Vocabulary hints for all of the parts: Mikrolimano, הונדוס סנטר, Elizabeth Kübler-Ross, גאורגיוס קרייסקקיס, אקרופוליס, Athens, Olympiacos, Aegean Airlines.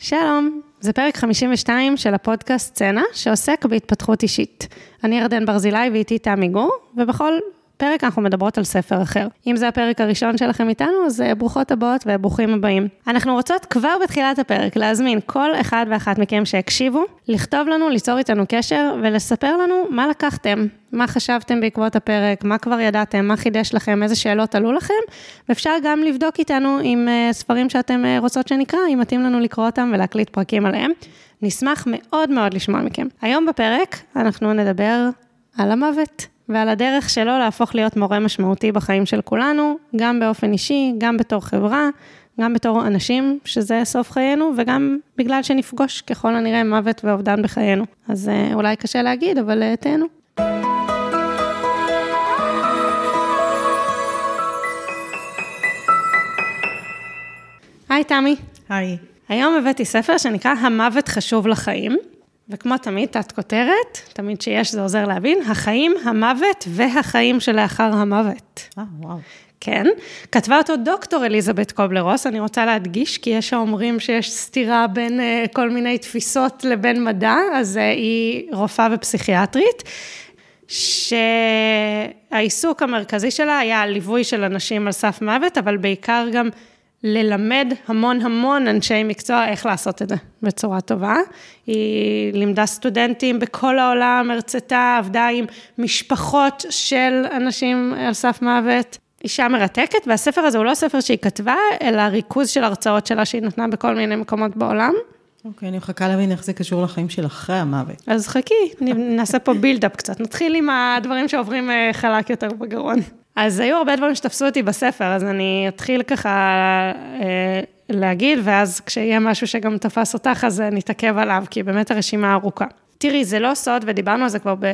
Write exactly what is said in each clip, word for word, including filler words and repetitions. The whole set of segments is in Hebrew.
שלום, זה פרק חמישים ושתיים של הפודקאסט סצנה, שעוסק בהתפתחות אישית. אני ירדן ברזילי ואיתי תמי גור, ובכל פרק אנחנו מדברות על ספר אחר. אם זה הפרק הראשון שלכם איתנו, אז ברוכות הבאות וברוכים הבאים. אנחנו רוצות כבר בתחילת הפרק להזמין כל אחד ואחת מכם שהקשיבו, לכתוב לנו, ליצור איתנו קשר ולספר לנו מה לקחתם, מה חשבתם בעקבות הפרק, מה כבר ידעתם, מה חידש לכם, איזה שאלות עלו לכם, ואפשר גם לבדוק איתנו עם ספרים שאתם רוצות שנקרא, אם מתאים לנו לקרוא אותם ולהקליט פרקים עליהם. נשמח מאוד מאוד לשמוע מכם. היום בפרק אנחנו נדבר על המוות. ועל הדרך שלו להפוך להיות מורה משמעותי בחיים של כולנו, גם באופן אישי, גם בתור חברה, גם בתור אנשים, שזה סוף חיינו, וגם בגלל שנפגוש ככל הנראה מוות ואובדן בחיינו. אז אולי קשה להגיד, אבל תהנו. היי תמי. היי. היום הבאתי ספר שנקרא המוות חשוב לחיים. וכמו תמיד, תת כותרת, תמיד שיש, זה עוזר להבין, החיים, המוות והחיים שלאחר המוות. אה, וואו. כן, כתבה אותו דוקטור אליזבת קובלר-רוס, אני רוצה להדגיש, כי יש האומרים שיש סתירה בין uh, כל מיני תפיסות לבין מדע, אז uh, היא רופאה ופסיכיאטרית, שהעיסוק המרכזי שלה היה הליווי של אנשים על סף מוות, אבל בעיקר גם ללמד המון המון אנשי מקצוע איך לעשות את זה בצורה טובה. היא לימדה סטודנטים בכל העולם, הרצתה, עבדה עם משפחות של אנשים על סף מוות. אישה מרתקת, והספר הזה הוא לא ספר שהיא כתבה, אלא ריכוז של הרצאות שלה שהיא נתנה בכל מיני מקומות בעולם. אוקיי, אני מחכה להבין איך זה קשור לחיים של אחרי המוות. אז חכי, נעשה פה בילדאפ קצת, נתחיל עם הדברים שעוברים חלק יותר בגרון. אז היו הרבה דברים שתפסו אותי בספר, אז אני אתחיל ככה אה, להגיד, ואז כשיהיה משהו שגם תפס אותך, אז נתעכב עליו, כי באמת הרשימה ארוכה. תראי, זה לא סוד, ודיברנו על זה כבר ב,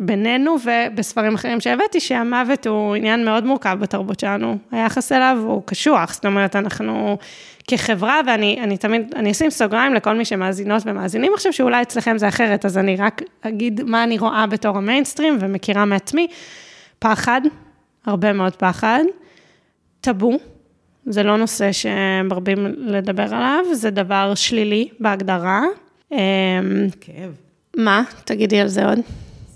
בינינו, ובספרים אחרים שהבאתי, שהמוות הוא עניין מאוד מורכב בתרבות שלנו. היחס אליו הוא קשוח, זאת אומרת, אנחנו כחברה, ואני אני תמיד, אני אשים סוגריים לכל מי שמאזינות ומאזינים, עכשיו שאולי אצלכם זה אחרת, אז אני רק אגיד מה אני רואה בתור המיינסטרים, ומכירה מעצמי, פחד, הרבה מאוד פחד, טבו, זה לא נושא שמרבים לדבר עליו, זה דבר שלילי בהגדרה. כאב. מה? תגידי על זה עוד.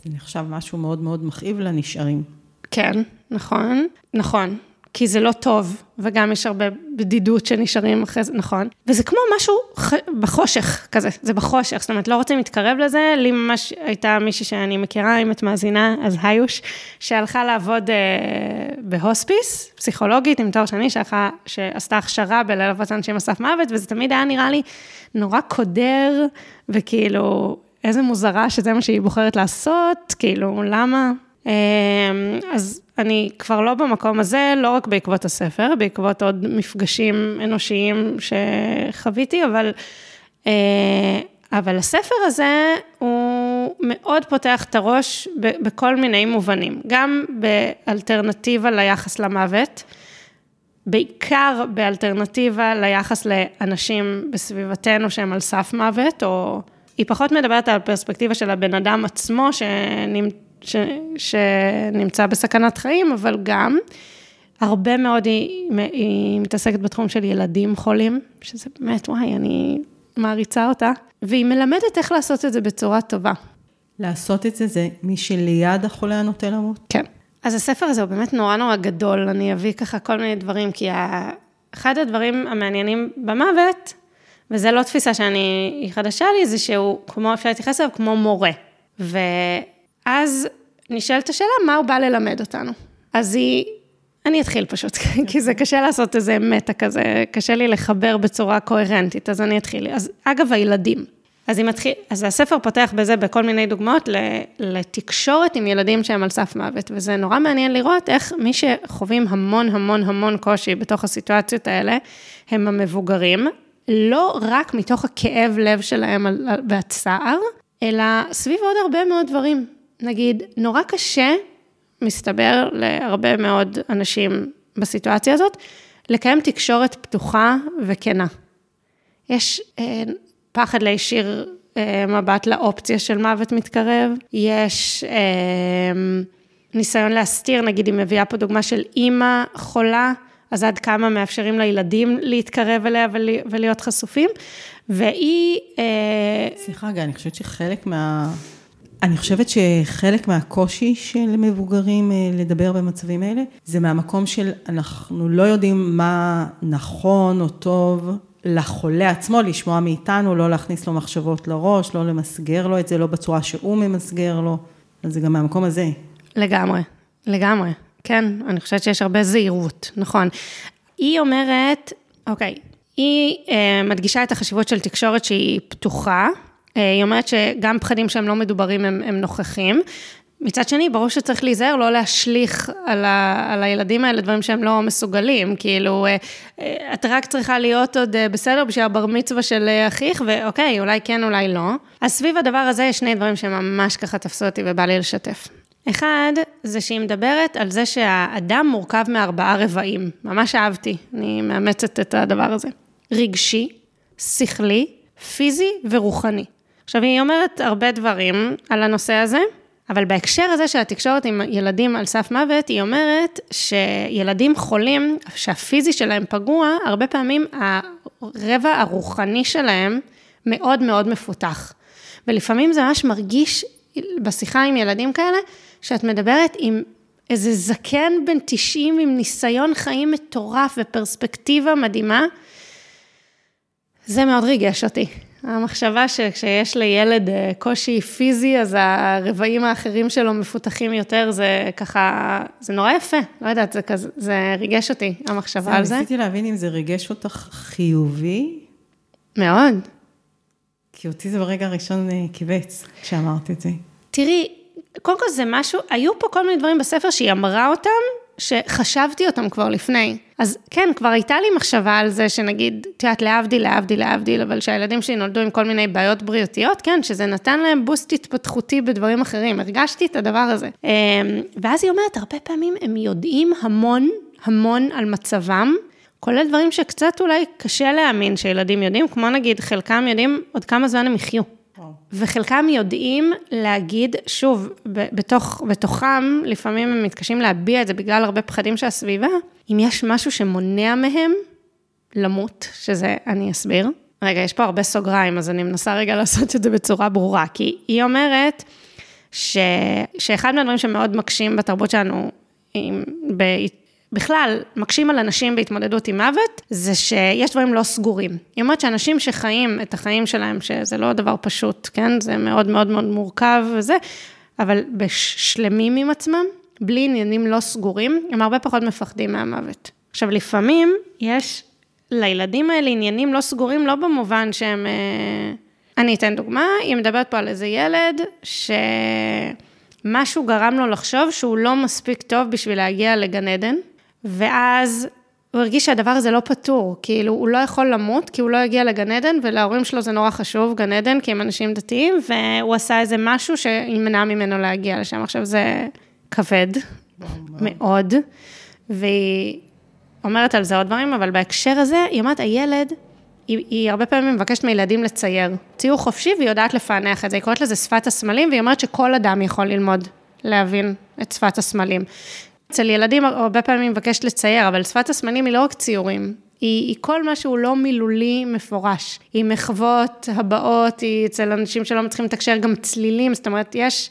זה נחשב משהו מאוד מאוד מכאיב לנשארים. כן, נכון, נכון, כי זה לא טוב, וגם יש הרבה בדידות שנשארים אחרי זה, נכון. וזה כמו משהו בחושך כזה, זה בחושך, זאת אומרת, לא רוצים להתקרב לזה, לי ממש הייתה מישהי שאני מכירה, אם את מאזינה, אז היוש, שהלכה לעבוד אה, בהוספיס, פסיכולוגית, עם תואר שני, שהלכה, שעשתה הכשרה בללוות אנשים על סף מוות, וזה תמיד היה נראה לי נורא קודר, וכאילו, איזה מוזרה שזה מה שהיא בוחרת לעשות, כאילו, למה? אז אני כבר לא במקום הזה, לא רק בעקבות הספר, בעקבות עוד מפגשים אנושיים שחוויתי, אבל, אבל הספר הזה הוא מאוד פותח את הראש בכל מיני מובנים, גם באלטרנטיבה ליחס למוות, בעיקר באלטרנטיבה ליחס לאנשים בסביבתנו שהם על סף מוות, או היא פחות מדברת על פרספקטיבה של הבן אדם עצמו שנמצא, ש, שנמצא בסכנת חיים, אבל גם הרבה מאוד היא, היא מתעסקת בתחום של ילדים חולים, שזה באמת, וואי, אני מעריצה אותה, והיא מלמדת איך לעשות את זה בצורה טובה. לעשות את זה, זה מי שליד החולה הנוטה למות? כן. אז הספר הזה הוא באמת נורא נורא גדול, אני אביא ככה כל מיני דברים, כי אחד הדברים המעניינים במוות, וזה לא תפיסה שאני, היא חדשה לי, זה שהוא, כמו אפשר להתייחס אליו, כמו מורה. ו... אז נשאלת השאלה, מה הוא בא ללמד אותנו? אז היא, אני אתחיל פשוט, כי זה קשה לעשות איזה מטה כזה, קשה לי לחבר בצורה קוהרנטית, אז אני אתחיל. אז אגב, הילדים. אז, מתחיל, אז הספר פותח בזה בכל מיני דוגמאות, לתקשורת עם ילדים שהם על סף מוות, וזה נורא מעניין לראות איך מי שחווים המון המון המון קושי בתוך הסיטואציות האלה, הם המבוגרים, לא רק מתוך הכאב לב שלהם והצער, אלא סביב עוד הרבה מאוד דברים. נגיד, נורא קשה, מסתבר להרבה מאוד אנשים בסיטואציה הזאת, לקיים תקשורת פתוחה וכנה. יש אה, פחד להישיר אה, מבט לאופציה של מוות מתקרב, יש אה, ניסיון להסתיר, נגיד, היא מביאה פה דוגמה של אימא חולה, אז עד כמה מאפשרים לילדים להתקרב אליה ולהיות חשופים, והיא... סליחה, רגע, אני חושבת שחלק מה... אני חושבת שחלק מהקושי של מבוגרים לדבר במצבים האלה, זה מהמקום של אנחנו לא יודעים מה נכון או טוב לחולה עצמו, לשמוע מאיתנו, לא להכניס לו מחשבות לראש, לא למסגר לו את זה, לא בצורה שהוא ממסגר לו, אז זה גם מהמקום הזה. לגמרי, לגמרי, כן, אני חושבת שיש הרבה זהירות, נכון. היא אומרת, אוקיי, היא אה, מדגישה את החשיבות של תקשורת שהיא פתוחה, היא אומרת שגם פחדים שהם לא מדוברים הם, הם נוכחים. מצד שני, ברור שצריך להיזהר, לא להשליך על, ה, על הילדים האלה, דברים שהם לא מסוגלים, כאילו, את רק צריכה להיות עוד בסדר, בשביל הבר מצווה של אחיך, ואוקיי, אולי כן, אולי לא. אז סביב הדבר הזה, יש שני דברים שממש ככה תפסו אותי, ובא לי לשתף. אחד, זה שהיא מדברת על זה שהאדם מורכב מארבעה רבעים. ממש אהבתי, אני מאמצת את הדבר הזה. רגשי, שכלי, פיזי ורוחני. עכשיו, היא אומרת הרבה דברים על הנושא הזה, אבל בהקשר הזה של התקשורת עם ילדים על סף מוות, היא אומרת שילדים חולים, שהפיזי שלהם פגוע, הרבה פעמים הרבע הרוחני שלהם מאוד מאוד מפותח. ולפעמים זה ממש מרגיש בשיחה עם ילדים כאלה, שאת מדברת עם איזה זקן בן תשעים, עם ניסיון חיים מטורף ופרספקטיבה מדהימה, זה מאוד ריגש אותי. המחשבה שכשיש לילד קושי פיזי, אז הרבעים האחרים שלו מפותחים יותר, זה ככה, זה נורא יפה, לא יודעת, זה, כזה, זה ריגש אותי, המחשבה זה על זה. ניסיתי להבין אם זה ריגש אותך חיובי. מאוד. כי אותי זה ברגע הראשון קיבץ, כשאמרת את זה. תראי, קודם כל זה משהו, היו פה כל מיני דברים בספר שהיא אמרה אותם, שחשבתי אותם כבר לפני. אז כן, כבר הייתה לי מחשבה על זה, שנגיד, תיאת להבדיל, להבדיל, להבדיל, אבל שהילדים שלי נולדו עם כל מיני בעיות בריאותיות, כן, שזה נתן להם בוסט התפתחותי בדברים אחרים. הרגשתי את הדבר הזה. ואז היא אומרת, הרבה פעמים הם יודעים המון, המון על מצבם, כולל דברים שקצת אולי קשה להאמין שילדים יודעים, כמו נגיד, חלקם יודעים עוד כמה זמן הם יחיו. וחלקם יודעים להגיד, שוב, בתוך, בתוכם, לפעמים הם מתקשים להביע את זה בגלל הרבה פחדים של הסביבה, אם יש משהו שמונע מהם למות, שזה אני אסביר. רגע, יש פה הרבה סוגריים, אז אני מנסה רגע לעשות את זה בצורה ברורה, כי היא אומרת ש, שאחד מהדברים שמאוד מקשים בתרבות שלנו, עם, ב, בכלל, מקשים על אנשים בהתמודדות עם מוות, זה שיש דברים לא סגורים. היא אומרת שאנשים שחיים את החיים שלהם, שזה לא דבר פשוט, כן? זה מאוד מאוד מאוד מורכב וזה, אבל בשלמים עם עצמם, בלי עניינים לא סגורים, הם הרבה פחות מפחדים מהמוות. עכשיו, לפעמים יש לילדים האלה עניינים לא סגורים, לא במובן שהם... אני אתן דוגמה, היא מדברת פה על איזה ילד ש... משהו גרם לו לחשוב שהוא לא מספיק טוב בשביל להגיע לגן עדן, ואז הוא הרגיש שהדבר הזה לא פתור, כאילו הוא לא יכול למות, כי הוא לא הגיע לגן עדן, ולהורים שלו זה נורא חשוב, גן עדן, כי הם אנשים דתיים, והוא עשה איזה משהו שימנע ממנו להגיע לשם. עכשיו זה כבד מאוד, והיא אומרת על זה עוד דברים, אבל בהקשר הזה, היא אומרת, הילד, היא, היא הרבה פעמים מבקשת מילדים לצייר. ציור חופשי, והיא יודעת לפענח את זה. היא קוראת לזה שפת הסמלים, והיא אומרת שכל אדם יכול ללמוד להבין את שפת הסמלים. אצל ילדים הרבה פעמים מבקשת לצייר, אבל שפת הסמלים היא לא רק ציורים. היא, היא כל מה שהוא לא מילולי מפורש. היא מחוות, הבאות, היא אצל אנשים שלא מצליחים לתקשר גם צלילים, זאת אומרת, יש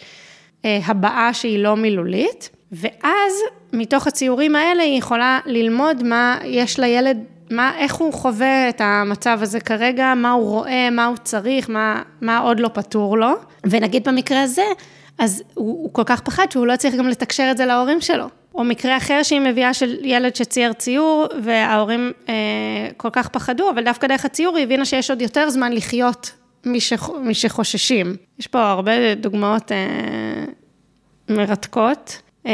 אה, הבאה שהיא לא מילולית, ואז מתוך הציורים האלה היא יכולה ללמוד מה יש לילד, מה, איך הוא חווה את המצב הזה כרגע, מה הוא רואה, מה הוא צריך, מה, מה עוד לא פתור לו. ונגיד במקרה הזה, אז הוא, הוא כל כך פחד שהוא לא צריך גם לתקשר את זה להורים שלו. או מקרה אחר שהיא מביאה של ילד שצייר ציור, וההורים אה, כל כך פחדו, אבל דווקא דרך הציור היא הבינה שיש עוד יותר זמן לחיות משח, משחוששים. יש פה הרבה דוגמאות אה, מרתקות, אה,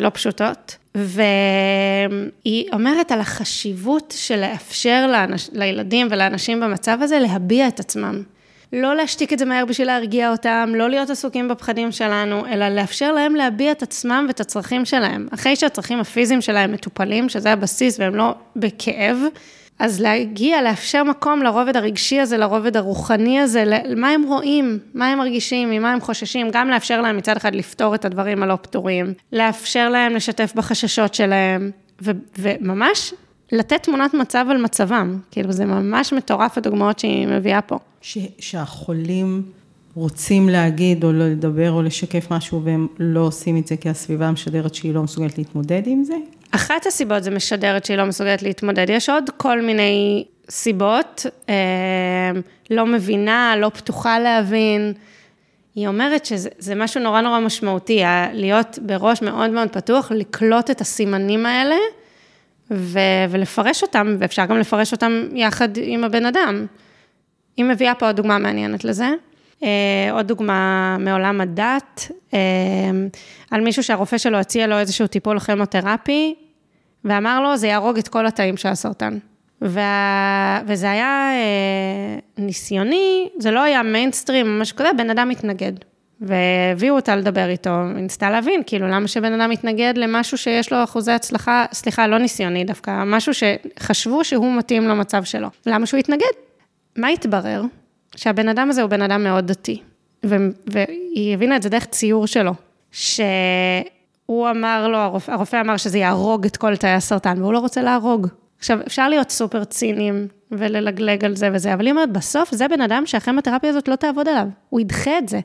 לא פשוטות. והיא אומרת על החשיבות של לאפשר לאנש, לילדים ולאנשים במצב הזה להביע את עצמם. לא להשתיק את זה מהר בשביל להרגיע אותם, לא להיות עסוקים בפחדים שלנו, אלא לאפשר להם להביע את עצמם ואת הצרכים שלהם. אחרי שהצרכים הפיזיים שלהם מטופלים, שזה הבסיס והם לא בכאב, אז להגיע, לאפשר מקום לרובד הרגשי הזה, לרובד הרוחני הזה, למה הם רואים, מה הם מרגישים, ממה הם חוששים, גם לאפשר להם מצד אחד לפתור את הדברים הלא פתורים, לאפשר להם לשתף בחששות שלהם, וממש לתת תמונת מצב על מצבם, כאילו זה ממש מטורף הדוגמאות שהיא מביאה פה. שהחולים רוצים להגיד או לא לדבר או לשקף משהו, והם לא עושים את זה כי הסביבה משדרת שהיא לא מסוגלת להתמודד עם זה? אחת הסיבות זה משדרת שהיא לא מסוגלת להתמודד, יש עוד כל מיני סיבות, לא מבינה, לא פתוחה להבין, היא אומרת שזה משהו נורא נורא משמעותי, להיות בראש מאוד מאוד פתוח, לקלוט את הסימנים האלה, ו- ולפרש אותם, ואפשר גם לפרש אותם יחד עם הבן אדם. היא מביאה פה עוד דוגמה מעניינת לזה, עוד דוגמה מעולם הדת, על מישהו שהרופא שלו הציע לו איזשהו טיפול כימותרפי, ואמר לו, זה יהרוג את כל התאים של הסרטן. וה... וזה היה ניסיוני, זה לא היה מיינסטרים, משהו כזה, בן אדם מתנגד. והביאו אותה לדבר איתו, ניסתה להבין, כאילו, למה שבן אדם מתנגד למשהו שיש לו אחוזי הצלחה, סליחה, לא ניסיוני דווקא, משהו שחשבו שהוא מתאים למצב שלו. למה שהוא התנגד? מה התברר? שהבן אדם הזה הוא בן אדם מאוד דתי, ו- והיא הבינה את זה דרך ציור שלו, שהוא אמר לו, הרופא, הרופא אמר שזה יהרוג את כל תאי הסרטן, והוא לא רוצה להרוג. עכשיו, אפשר להיות סופר ציניים, וללגלג על זה וזה, אבל היא אומרת, בסוף זה בן אדם שהכימותרפיה הזאת לא תעבוד עליו, הוא ידחה את זה,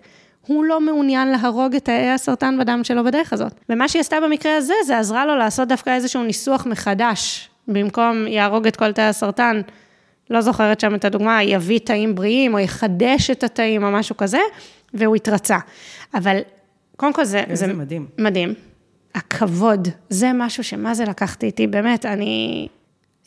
הוא לא מעוניין להרוג את תאי הסרטן בדם שלו בדרך הזאת, ומה שהיא עשתה במקרה הזה, זה עזרה לו לעשות דווקא איזשהו ניסוח מחדש, במקום יהרוג את כל תאי הסרטן, לא זוכרת שם את הדוגמה, יביא תאים בריאים, או יחדש את התאים, או משהו כזה, והוא התרצה. אבל, קודם כל זה... זה מדהים. מדהים. הכבוד, זה משהו שמה זה לקחתי איתי, באמת, אני...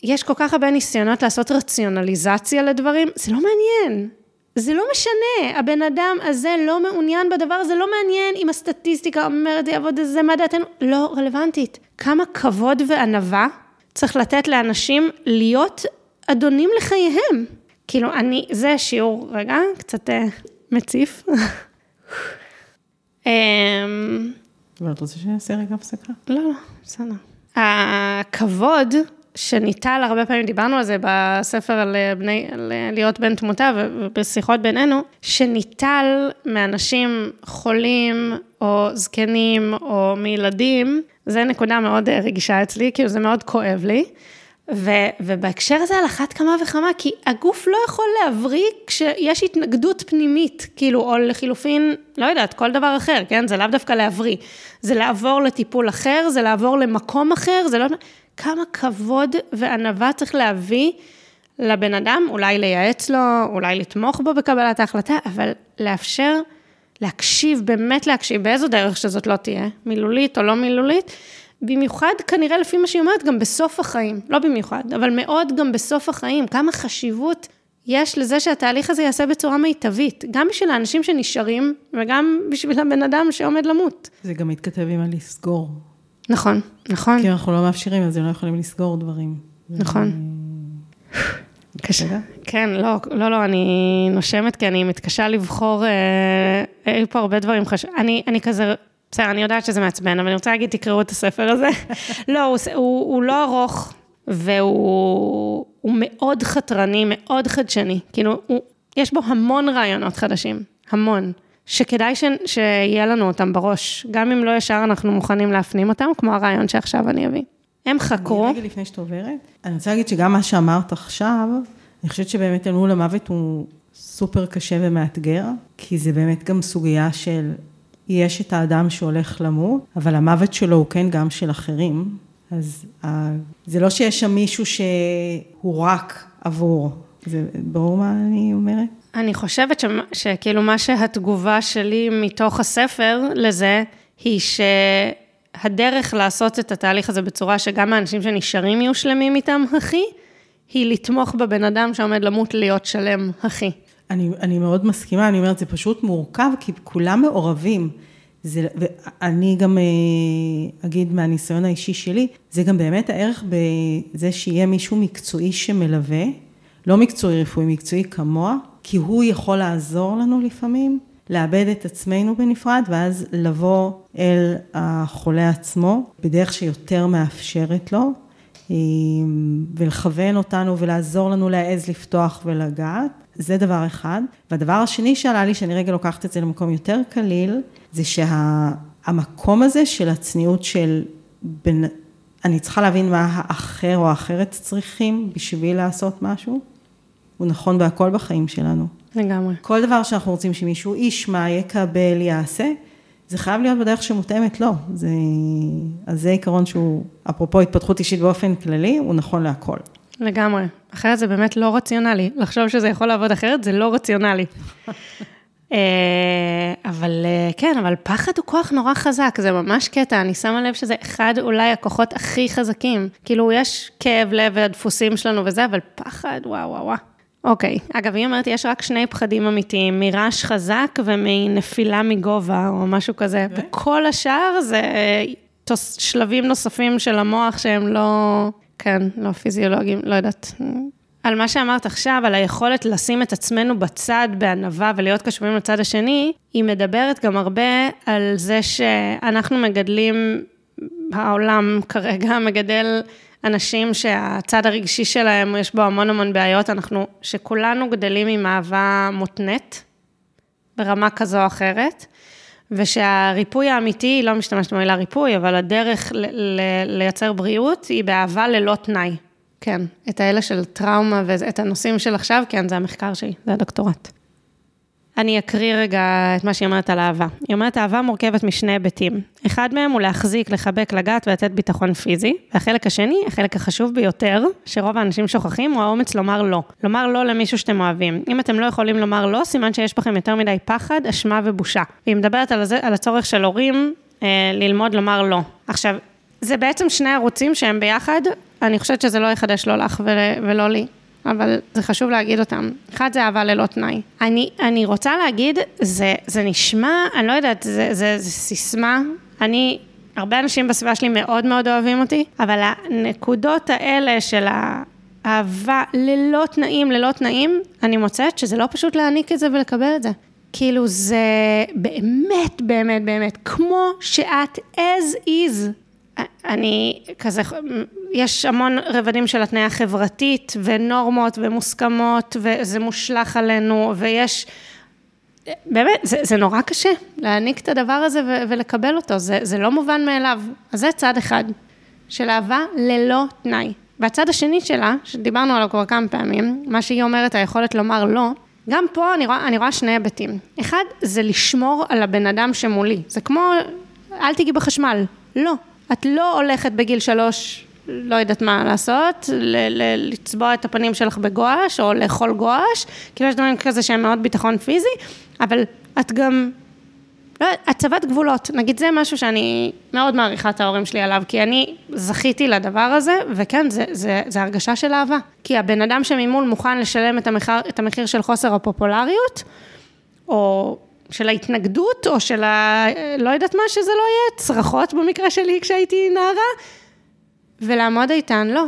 יש כל כך הרבה ניסיונות לעשות רציונליזציה לדברים, זה לא מעניין. זה לא משנה, הבן אדם הזה לא מעוניין בדבר, זה לא מעניין אם הסטטיסטיקה אומרת, יעבוד איזה מה דעתנו, לא רלוונטית. כמה כבוד וענווה צריך לתת לאנשים להיות... אדונים לחייהם. כאילו, אני, זה שיעור, רגע, קצת מציף. אבל את רוצה שנעשה רגע הפסקה? לא, לא, בסדר. הכבוד שניטל הרבה פעמים, דיברנו על זה בספר על להיות בן תמותה ובשיחות בינינו, שניטל מאנשים חולים או זקנים או מילדים, זה נקודה מאוד רגישה אצלי, כאילו זה מאוד כואב לי. ובהקשר הזה על אחת כמה וכמה, כי הגוף לא יכול להבריא כשיש התנגדות פנימית, כאילו, או לחילופין, לא יודעת, כל דבר אחר, כן? זה לאו דווקא להבריא. זה לעבור לטיפול אחר, זה לעבור למקום אחר, זה לא... כמה כבוד וענווה צריך להביא לבן אדם, אולי לייעץ לו, אולי לתמוך בו בקבלת ההחלטה, אבל לאפשר, להקשיב, באמת להקשיב, באיזו דרך שזאת לא תהיה, מילולית או לא מילולית, במיוחד, כנראה לפי מה שהיא אומרת, גם בסוף החיים, לא במיוחד, אבל מאוד גם בסוף החיים, כמה חשיבות יש לזה שהתהליך הזה יעשה בצורה מיטבית, גם בשביל האנשים שנשארים, וגם בשביל הבן אדם שעומד למות. זה גם מתכתב עם הלסגור. נכון, נכון. כי אנחנו לא מאפשרים, אז הם לא יכולים לסגור דברים. נכון. קשה. כן, לא, לא, לא, אני נושמת, כי אני מתקשה לבחור, היו פה הרבה דברים חשובים, אני כזה... בסדר, אני יודעת שזה מעצבן, אבל אני רוצה להגיד, תקראו את הספר הזה. לא, הוא לא ארוך, והוא מאוד חתרני, מאוד חדשני. כאילו, יש בו המון רעיונות חדשים, המון, שכדאי שיהיה לנו אותם בראש, גם אם לא ישר אנחנו מוכנים להפנים אותם, כמו הרעיון שעכשיו אני אביא. הם חקרו. אני רגע לפני שאת עוברת, אני רוצה להגיד שגם מה שאמרת עכשיו, אני חושבת שבאמת עלול המוות הוא סופר קשה ומאתגר, כי זה באמת גם סוגיה של... יש את האדם שהולך למות, אבל המוות שלו הוא כן גם של אחרים, אז זה לא שיש שם מישהו שהוא רק עבור, זה ברור מה אני אומרת? אני חושבת שכאילו מה שהתגובה שלי מתוך הספר לזה, היא שהדרך לעשות את התהליך הזה בצורה שגם האנשים שנשארים יהיו שלמים איתם, אחי, היא לתמוך בבן אדם שעומד למות להיות שלם, אחי. אני, אני מאוד מסכימה, אני אומרת, זה פשוט מורכב, כי כולם מעורבים. זה, ואני גם אגיד מהניסיון האישי שלי, זה גם באמת הערך בזה שיהיה מישהו מקצועי שמלווה, לא מקצועי רפואי, מקצועי כמוה, כי הוא יכול לעזור לנו לפעמים, לאבד את עצמנו בנפרד, ואז לבוא אל החולה עצמו, בדרך שיותר מאפשרת לו, ולכוון אותנו ולעזור לנו להעז לפתוח ולגעת. זה דבר אחד. והדבר השני שעלה לי, שאני רגע לוקחת את זה למקום יותר קליל, זה שהמקום הזה של הצניעות של אני צריכה להבין מה האחר או האחרת צריכים בשביל לעשות משהו. הוא נכון בהכל בחיים שלנו. לגמרי. כל דבר שאנחנו רוצים שמישהו ישמע, יקבל, יעשה, זה חייב להיות בדרך שמותאמת לו. זה, אז זה עיקרון שהוא, אפרופו התפתחות אישית באופן כללי, הוא נכון להכל. לגמרי. אחרת זה באמת לא רציונלי. לחשוב שזה יכול לעבוד אחרת, זה לא רציונלי. אבל כן, אבל פחד הוא כוח נורא חזק, זה ממש קטע, אני שמה לב שזה אחד אולי הכוחות הכי חזקים, כאילו יש כאב לב והדפוסים שלנו וזה, אבל פחד, וואו וואו וואו. אוקיי, אגב, היא אומרת, יש רק שני פחדים אמיתיים, מרעש חזק ומנפילה מגובה או משהו כזה, וכל השאר זה שלבים נוספים של המוח שהם לא, כן, לא פיזיולוגיים, לא יודעת. על מה שאמרת עכשיו, על היכולת לשים את עצמנו בצד, בענווה, ולהיות קשובים לצד השני, היא מדברת גם הרבה על זה שאנחנו מגדלים, העולם כרגע מגדל אנשים שהצד הרגשי שלהם, יש בו המון המון בעיות, אנחנו, שכולנו גדלים עם אהבה מותנית, ברמה כזו או אחרת, ושהריפוי האמיתי, לא משתמשת במילה ריפוי, אבל הדרך ל- ל- לייצר בריאות, היא באהבה ללא תנאי. כן, את האלה של טראומה ואת הנושאים של עכשיו, כן, זה המחקר שלי, זה הדוקטורט. אני אקריא רגע את מה שהיא אומרת על אהבה. היא אומרת, אהבה מורכבת משני היבטים. אחד מהם הוא להחזיק, לחבק, לגעת ולתת ביטחון פיזי. והחלק השני, החלק החשוב ביותר, שרוב האנשים שוכחים, הוא האומץ לומר לא. לומר לא למישהו שאתם אוהבים. אם אתם לא יכולים לומר לא, סימן שיש בכם יותר מדי פחד, אשמה ובושה. והיא מדברת על, זה, על הצורך של הורים, אה, ללמוד לומר לא. עכשיו, זה בעצם שני ערוצים שהם ביחד, אני חושבת שזה לא יחדש לא לך ולא לי, אבל זה חשוב להגיד אותם. אחד זה אהבה ללא תנאי. אני, אני רוצה להגיד, זה, זה נשמע, אני לא יודעת, זה, זה, זה סיסמה. אני, הרבה אנשים בסביבה שלי מאוד מאוד אוהבים אותי, אבל הנקודות האלה של האהבה ללא תנאים, ללא תנאים, אני מוצאת שזה לא פשוט להעניק את זה ולקבל את זה. כאילו זה באמת, באמת, באמת, כמו שאת as is. אני כזה, יש המון רבדים של התנאי החברתית ונורמות ומוסכמות וזה מושלח עלינו ויש, באמת, זה, זה נורא קשה להעניק את הדבר הזה ו- ולקבל אותו, זה, זה לא מובן מאליו. אז זה צד אחד של אהבה ללא תנאי. והצד השני שלה, שדיברנו עליו כבר כמה פעמים, מה שהיא אומרת, היכולת לומר לא, גם פה אני רואה, אני רואה שני היבטים. אחד, זה לשמור על הבן אדם שמולי. זה כמו, אל תיגעי בחשמל, לא. את לא הולכת בגיל שלוש, לא יודעת מה לעשות, ל- ל- לצבוע את הפנים שלך בגואש, או לאכול גואש, כאילו יש דברים כזה שהם מאוד ביטחון פיזי, אבל את גם, לא, הצבת גבולות, נגיד זה משהו שאני מאוד מעריכה את ההורים שלי עליו, כי אני זכיתי לדבר הזה, וכן, זה, זה, זה הרגשה של אהבה, כי הבן אדם שממול מוכן לשלם את המחיר, את המחיר של חוסר הפופולריות, או... של ההתנגדות, או של ה... לא יודעת מה שזה לא יהיה, צרחות במקרה שלי כשהייתי נערה, ולעמוד איתן, לא,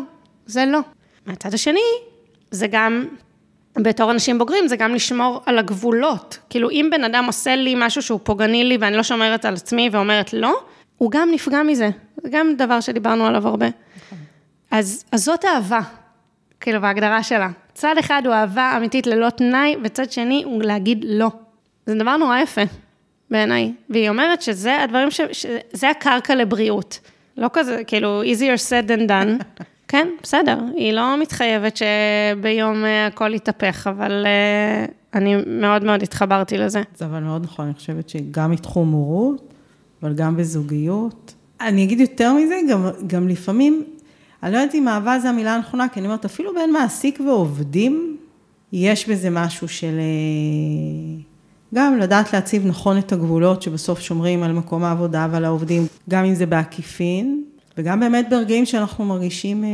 זה לא. מהצד השני, זה גם, בתור אנשים בוגרים, זה גם לשמור על הגבולות. כאילו, אם בן אדם עושה לי משהו שהוא פוגעני לי, ואני לא שומרת על עצמי ואומרת לא, הוא גם נפגע מזה. זה גם דבר שדיברנו עליו הרבה. אז, אז זאת אהבה, כאילו, בהגדרה שלה. צד אחד הוא אהבה אמיתית ללא תנאי, וצד שני הוא להגיד לא. זה דבר נורא יפה, בעיניי. והיא אומרת שזה הדברים ש... שזה הקרקע לבריאות. לא כזה, כאילו, easier said than done. כן, בסדר. היא לא מתחייבת שביום הכל יתהפך, אבל uh, אני מאוד מאוד התחברתי לזה. זה אבל מאוד נכון, אני חושבת שגם מתחום הורות, אבל גם בזוגיות. אני אגיד יותר מזה, גם, גם לפעמים, אני לא יודעת אם אהבה זה המילה הנכונה, כי אני אומרת, אפילו בין מעסיק ועובדים, יש בזה משהו של... גם לדעת להציב נכון את הגבולות שבסוף שומרים על מקום העבודה ועל העובדים, גם אם זה בעקיפין, וגם באמת ברגעים שאנחנו מרגישים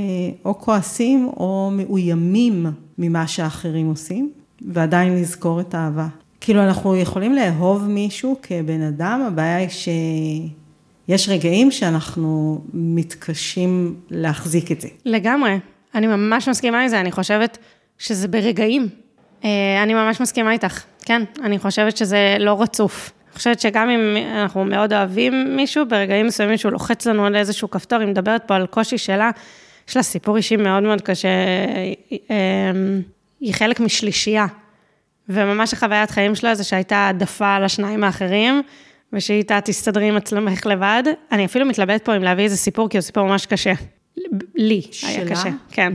או כועסים או מאוימים ממה שאחרים עושים, ועדיין לזכור את האהבה. כאילו אנחנו יכולים לאהוב מישהו כבן אדם, הבעיה היא שיש רגעים שאנחנו מתקשים להחזיק את זה. לגמרי, אני ממש מסכימה עם זה, אני חושבת שזה ברגעים. אני ממש מסכימה איתך. כן, אני חושבת שזה לא רצוף. אני חושבת שגם אם אנחנו מאוד אוהבים מישהו, ברגעים מסוימים שהוא לוחץ לנו על איזשהו כפתור, היא מדברת פה על קושי שלה, יש לה סיפור אישי מאוד מאוד קשה, היא חלק משלישייה, וממש החוויית חיים שלה זה שהייתה עדפה לשניים האחרים, ושאיתה תסתדרי עם עצמך לבד. אני אפילו מתלבטת פה אם להביא איזה סיפור, כי הוא סיפור ממש קשה. לי היה קשה. כן.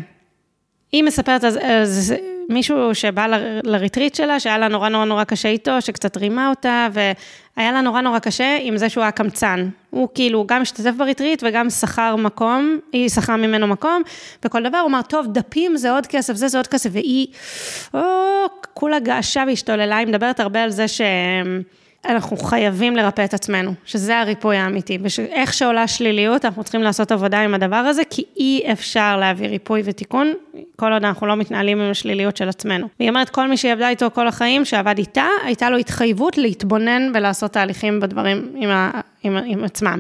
היא מספרת אז מישהו שבא לריטריט שלה, שהיה לה נורא נורא נורא קשה איתו, שקצת רימה אותה, והיה לה נורא נורא קשה עם זה שהוא היה קמצן. הוא כאילו גם השתתף בריטריט, וגם שכר מקום, היא שכרה ממנו מקום, וכל דבר הוא אמר, טוב, דפים זה עוד כסף, זה זה עוד כסף, והיא, או, כולה געשה והשתוללה, היא מדברת הרבה על זה שאנחנו חייבים לרפא את עצמנו, שזה הריפוי האמיתי, ואיך שעולה שליליות, אנחנו צריכים לעשות עבודה עם הדבר הזה, כי אי אפשר להביא ריפוי ותיקון, כל עוד אנחנו לא מתנהלים עם השליליות של עצמנו. והיא אומרת, כל מי שעבדה איתו כל החיים, שעבד איתה, הייתה לו התחייבות להתבונן ולעשות תהליכים בדברים עם ה... עם, עם עצמם.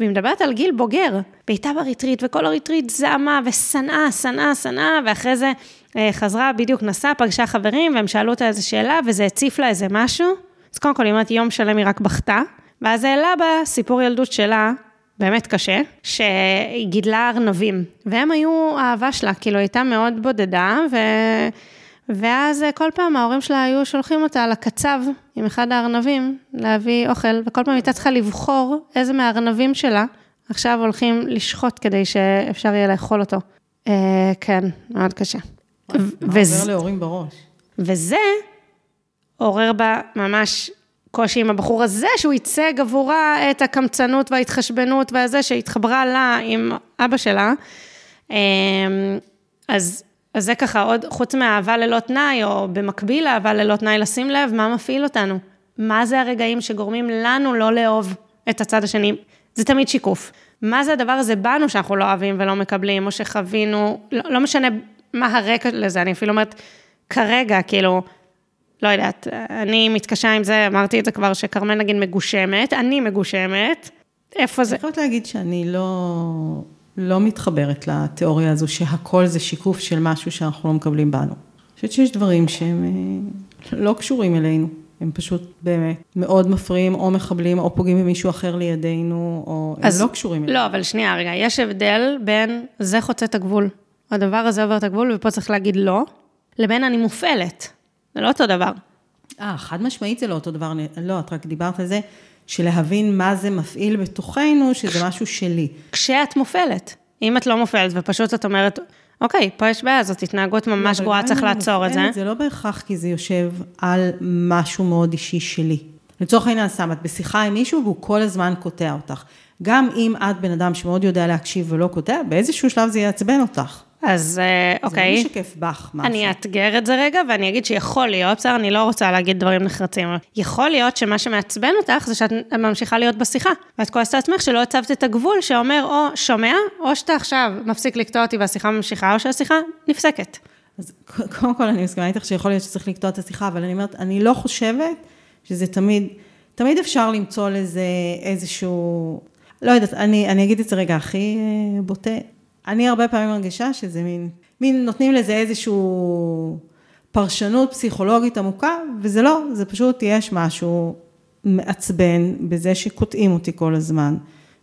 והיא מדברת על גיל בוגר, ביתה בריטריט, וכל הריטריט זעמה, וסנאה, סנאה, סנאה, ואחרי זה אה, חזרה, בדיוק נסעה, פגשה חברים, והם שאלו אותה איזו שאלה, וזה הציף לה איזה משהו. אז קודם כל, אומרת, יום שלם היא רק בכתה, ואז זה העלה בה סיפור ילדות שלה, באמת קשה, שהיא גידלה ארנבים, והם היו האהבה שלה, כאילו הייתה מאוד בודדה, ו... ואז כל פעם ההורים שלה היו שולחים אותה לקצב עם אחד הארנבים להביא אוכל, וכל פעם הייתה צריכה לבחור איזה מהארנבים שלה, עכשיו הולכים לשחוט כדי שאפשר יהיה לאכול אותו. אה, כן, מאוד קשה. מה עובר להורים בראש? וזה עורר בה ממש קושי עם הבחור הזה, שהוא ייצא גבורה את הקמצנות וההתחשבנות והזה שהתחברה לה עם אבא שלה. אה, אז... אז זה ככה, עוד חוץ מהאהבה ללא תנאי, או במקביל לאהבה ללא תנאי, לשים לב, מה מפעיל אותנו? מה זה הרגעים שגורמים לנו לא לאהוב את הצד השני? זה תמיד שיקוף. מה זה הדבר הזה בנו שאנחנו לא אוהבים ולא מקבלים, או שחווינו, לא, לא משנה מה הרקע לזה, אני אפילו אומרת, כרגע, כאילו, לא יודעת, אני מתקשה עם זה, אמרתי את זה כבר, שקרמן נגיד מגושמת, אני מגושמת, איפה זה? אני יכולת להגיד שאני לא... לא מתחברת לתיאוריה הזו שהכל זה שיקוף של משהו שאנחנו לא מקבלים בנו. אני חושבת שיש דברים שהם לא קשורים אלינו, הם פשוט באמת מאוד מפריעים או מחבלים או פוגעים במישהו אחר לידינו, או הם לא קשורים אלינו. לא, אבל שנייה רגע, יש הבדל בין זה חוצה את הגבול, הדבר הזה עובר את הגבול ופה צריך להגיד לא, לבין אני מופעלת, זה לא אותו דבר. אה, חד משמעית זה לא אותו דבר, לא, את רק דיברת על זה, שלהבין מה זה מפעיל בתוכנו, שזה משהו שלי. כשאת מופעלת, אם את לא מופעלת, ופשוט את אומרת, אוקיי, פה יש בעיה, זאת התנהגות ממש גרועה, צריך לעצור את זה. זה לא בהכרח, כי זה יושב על משהו מאוד אישי שלי. לצורך העניין, שמת בשיחה עם מישהו, והוא כל הזמן קוטע אותך. גם אם את בן אדם שמאוד יודע להקשיב ולא קוטע, באיזשהו שלב זה יעצבן אותך. אז אוקיי. זה משקף בך משהו. אני אתגר את זה רגע, ואני אגיד שיכול להיות, בסדר, אני לא רוצה להגיד דברים נחרצים, יכול להיות שמה שמעצבן אותך, זה שאת ממשיכה להיות בשיחה, ואת כועסת עצמך שלא הצבת את הגבול, שאומר או שומע, או שאתה עכשיו מפסיק לקטוע אותי, והשיחה ממשיכה, או שהשיחה נפסקת. אז קודם כל, אני מסכימה איתך שיכול להיות שצריך לקטוע את השיחה, אבל אני אומרת, אני לא חושבת שזה תמיד, תמיד אפשר למצוא לזה איזשהו, לא יודעת, אני, אני אגיד את זה רגע, הכי בוטה. אני הרבה פעמים מרגישה שזה מין, מין נותנים לזה איזשהו פרשנות פסיכולוגית עמוקה, וזה לא, זה פשוט יש משהו מעצבן בזה שקוטעים אותי כל הזמן,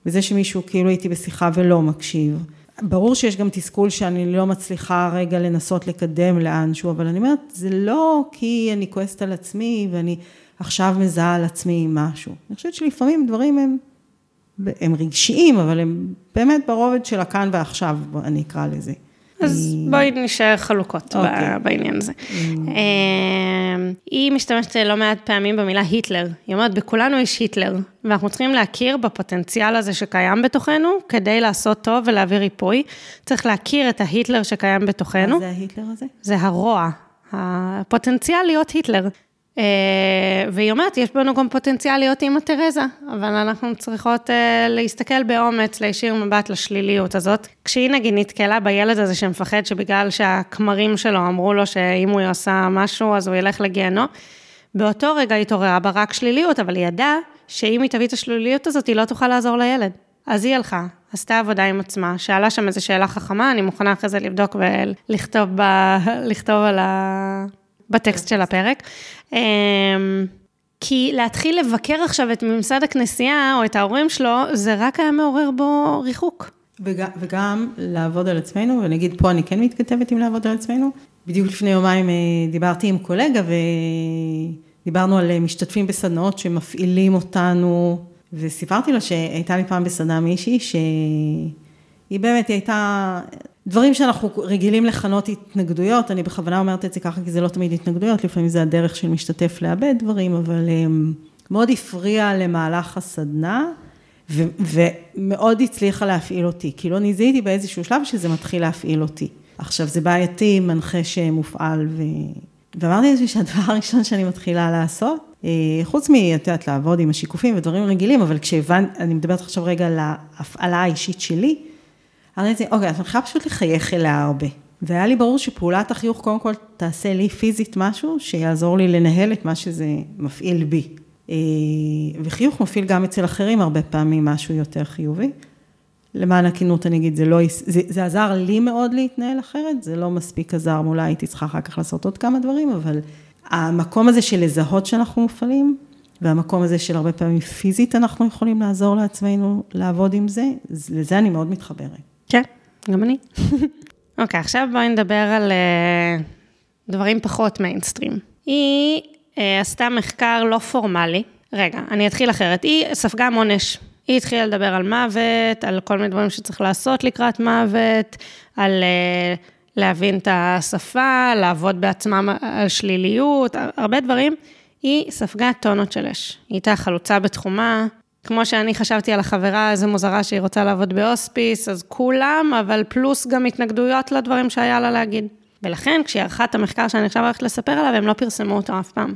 בזה שמישהו כאילו הייתי בשיחה ולא מקשיב. ברור שיש גם תסכול שאני לא מצליחה רגע לנסות לקדם לאנשהו, אבל אני אומרת, זה לא כי אני כועסת על עצמי ואני עכשיו מזהה על עצמי משהו. אני חושבת שלפעמים דברים הם... הם רגשיים, אבל הם באמת ברובד של הכאן ועכשיו, אני אקרא לזה. אז בואי נשאר חלוקות בעניין הזה. היא משתמשת לא מעט פעמים במילה היטלר. היא אומרת, בכולנו יש היטלר, ואנחנו צריכים להכיר בפוטנציאל הזה שקיים בתוכנו, כדי לעשות טוב ולהביא ריפוי. צריך להכיר את ההיטלר שקיים בתוכנו. מה זה ההיטלר הזה? זה הרוע, הפוטנציאל להיות היטלר. והיא אומרת, יש בנו גם פוטנציאל להיות אמא תרזה, אבל אנחנו צריכות להסתכל באומץ, להישיר מבט לשליליות הזאת. כשהיא נגיד נתקלה בילד הזה שמפחד שבגלל שהכמרים שלו אמרו לו שאם הוא יעשה משהו אז הוא ילך לגיהנו, באותו רגע היא התעוררה בה רק שליליות, אבל היא ידעה שאם היא תביא את השליליות הזאת היא לא תוכל לעזור לילד. אז היא הלכה, עשתה עבודה עם עצמה, שאלה שם איזו שאלה חכמה, אני מוכנה אחרי זה לבדוק ולכתוב ב... על ה... בטקסט של הפרק, כי להתחיל לבקר עכשיו את ממסד הכנסייה, או את ההורים שלו, זה רק היה מעורר בו ריחוק. וגם, וגם לעבוד על עצמנו, ונגיד פה אני כן מתכתבת עם לעבוד על עצמנו, בדיוק לפני יומיים דיברתי עם קולגה, דיברנו על משתתפים בסדנאות שמפעילים אותנו, וסיפרתי לה שהייתה לי פעם בסדנה מישהי, שהיא באמת הייתה, דברים שאנחנו רגילים לכנות התנגדויות, אני בכוונה אומרת את זה ככה, כי זה לא תמיד התנגדויות, לפעמים זה הדרך של משתתף לאבד דברים, אבל מאוד הפריע למהלך הסדנה, ו- ומאוד הצליחה להפעיל אותי, כי לא נזהיתי באיזשהו שלב שזה מתחיל להפעיל אותי. עכשיו, זה בעייתי, מנחה שמופעל, ו... ואמרתי לי שהדבר הראשון שאני מתחילה לעשות, חוץ מיתת לעבוד עם השיקופים ודברים רגילים, אבל כשהבנ... אני מדברת עכשיו רגע על ההפעלה האישית שלי, אמרתי לי, אוקיי, אני מתחילה פשוט לחייך אליה הרבה. והיה לי ברור שפעולת החיוך, קודם כל, תעשה לי פיזית משהו, שיעזור לי לנהל את מה שזה מפעיל בי. וחיוך מפעיל גם אצל אחרים הרבה פעמים משהו יותר חיובי. למען הכנות אני אגיד, זה, לא, זה, זה עזר לי מאוד להתנהל אחרת, זה לא מספיק עזר, אולי הייתי צריכה אחר כך לעשות עוד כמה דברים, אבל המקום הזה של לזהות שאנחנו מופעלים, והמקום הזה של הרבה פעמים פיזית אנחנו יכולים לעזור לעצמנו לעבוד עם זה, לזה אני מאוד מתחברת. כן, גם אני. אוקיי, okay, עכשיו בואי נדבר על uh, דברים פחות מיינסטרים. היא uh, עשתה מחקר לא פורמלי, רגע, אני אתחיל אחרת, היא ספגה מונש. היא התחילה לדבר על מוות, על כל מיני דברים שצריך לעשות לקראת מוות, על להבין את השפה, לעבוד בעצמה על שליליות, הרבה דברים. היא ספגה טונות של אש. היא הייתה חלוצה בתחומה. כמו שאני חשבתי על החברה, זו מוזרה שהיא רוצה לעבוד באוספיס, אז כולם, אבל פלוס גם התנגדויות לדברים שהיה לה להגיד. ולכן, כשהיא ערכה את המחקר שאני עכשיו הולכת לספר עליו, הם לא פרסמו אותו אף פעם.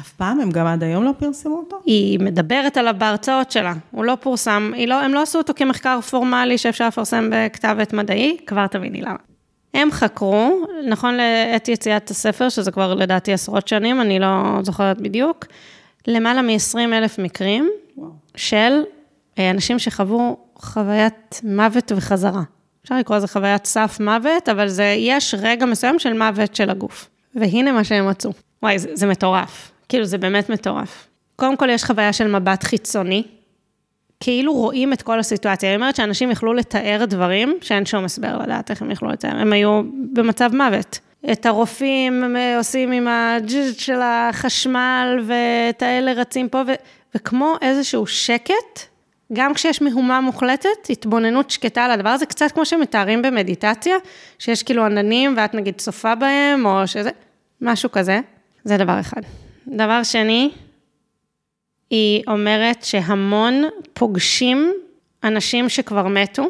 אף פעם, הם גם עד היום לא פרסמו אותו? היא מדברת עליו בהרצאות שלה, הוא לא פורסם, לא, הם לא עשו אותו כמחקר פורמלי שאפשר לפרסם בכתבת מדעי, כבר תביני למה. הם חקרו, נכון לעת יציאת הספר, שזה כבר לדעתי עשרות שנים, אני לא זוכרת בדיוק, למעלה מ-עשרים אלף מקרים וואו. של אנשים שחוו חוויית מוות וחזרה. אפשר לקרוא לזה חוויית סף מוות, אבל זה, יש רגע מסוים של מוות של הגוף. והנה מה שהם מצאו. וואי, זה, זה מטורף. כאילו, זה באמת מטורף. קודם כל, יש חוויה של מבט חיצוני, כאילו רואים את כל הסיטואציה. היא אומרת שאנשים יכלו לתאר דברים, שאין שום הסבר לדעת איך הם יכלו לתאר. הם היו במצב מוות. את הרופאים הם עושים עם הג'יז של החשמל, ואת האלה רצים פה, ו... וכמו איזשהו שקט, גם כשיש מהומה מוחלטת, התבוננות שקטה על הדבר הזה, קצת כמו שמתארים במדיטציה, שיש כאילו עננים, ואת נגיד צופה בהם, או שזה, משהו כזה. זה דבר אחד. דבר שני, היא אומרת שהמון פוגשים אנשים שכבר מתו.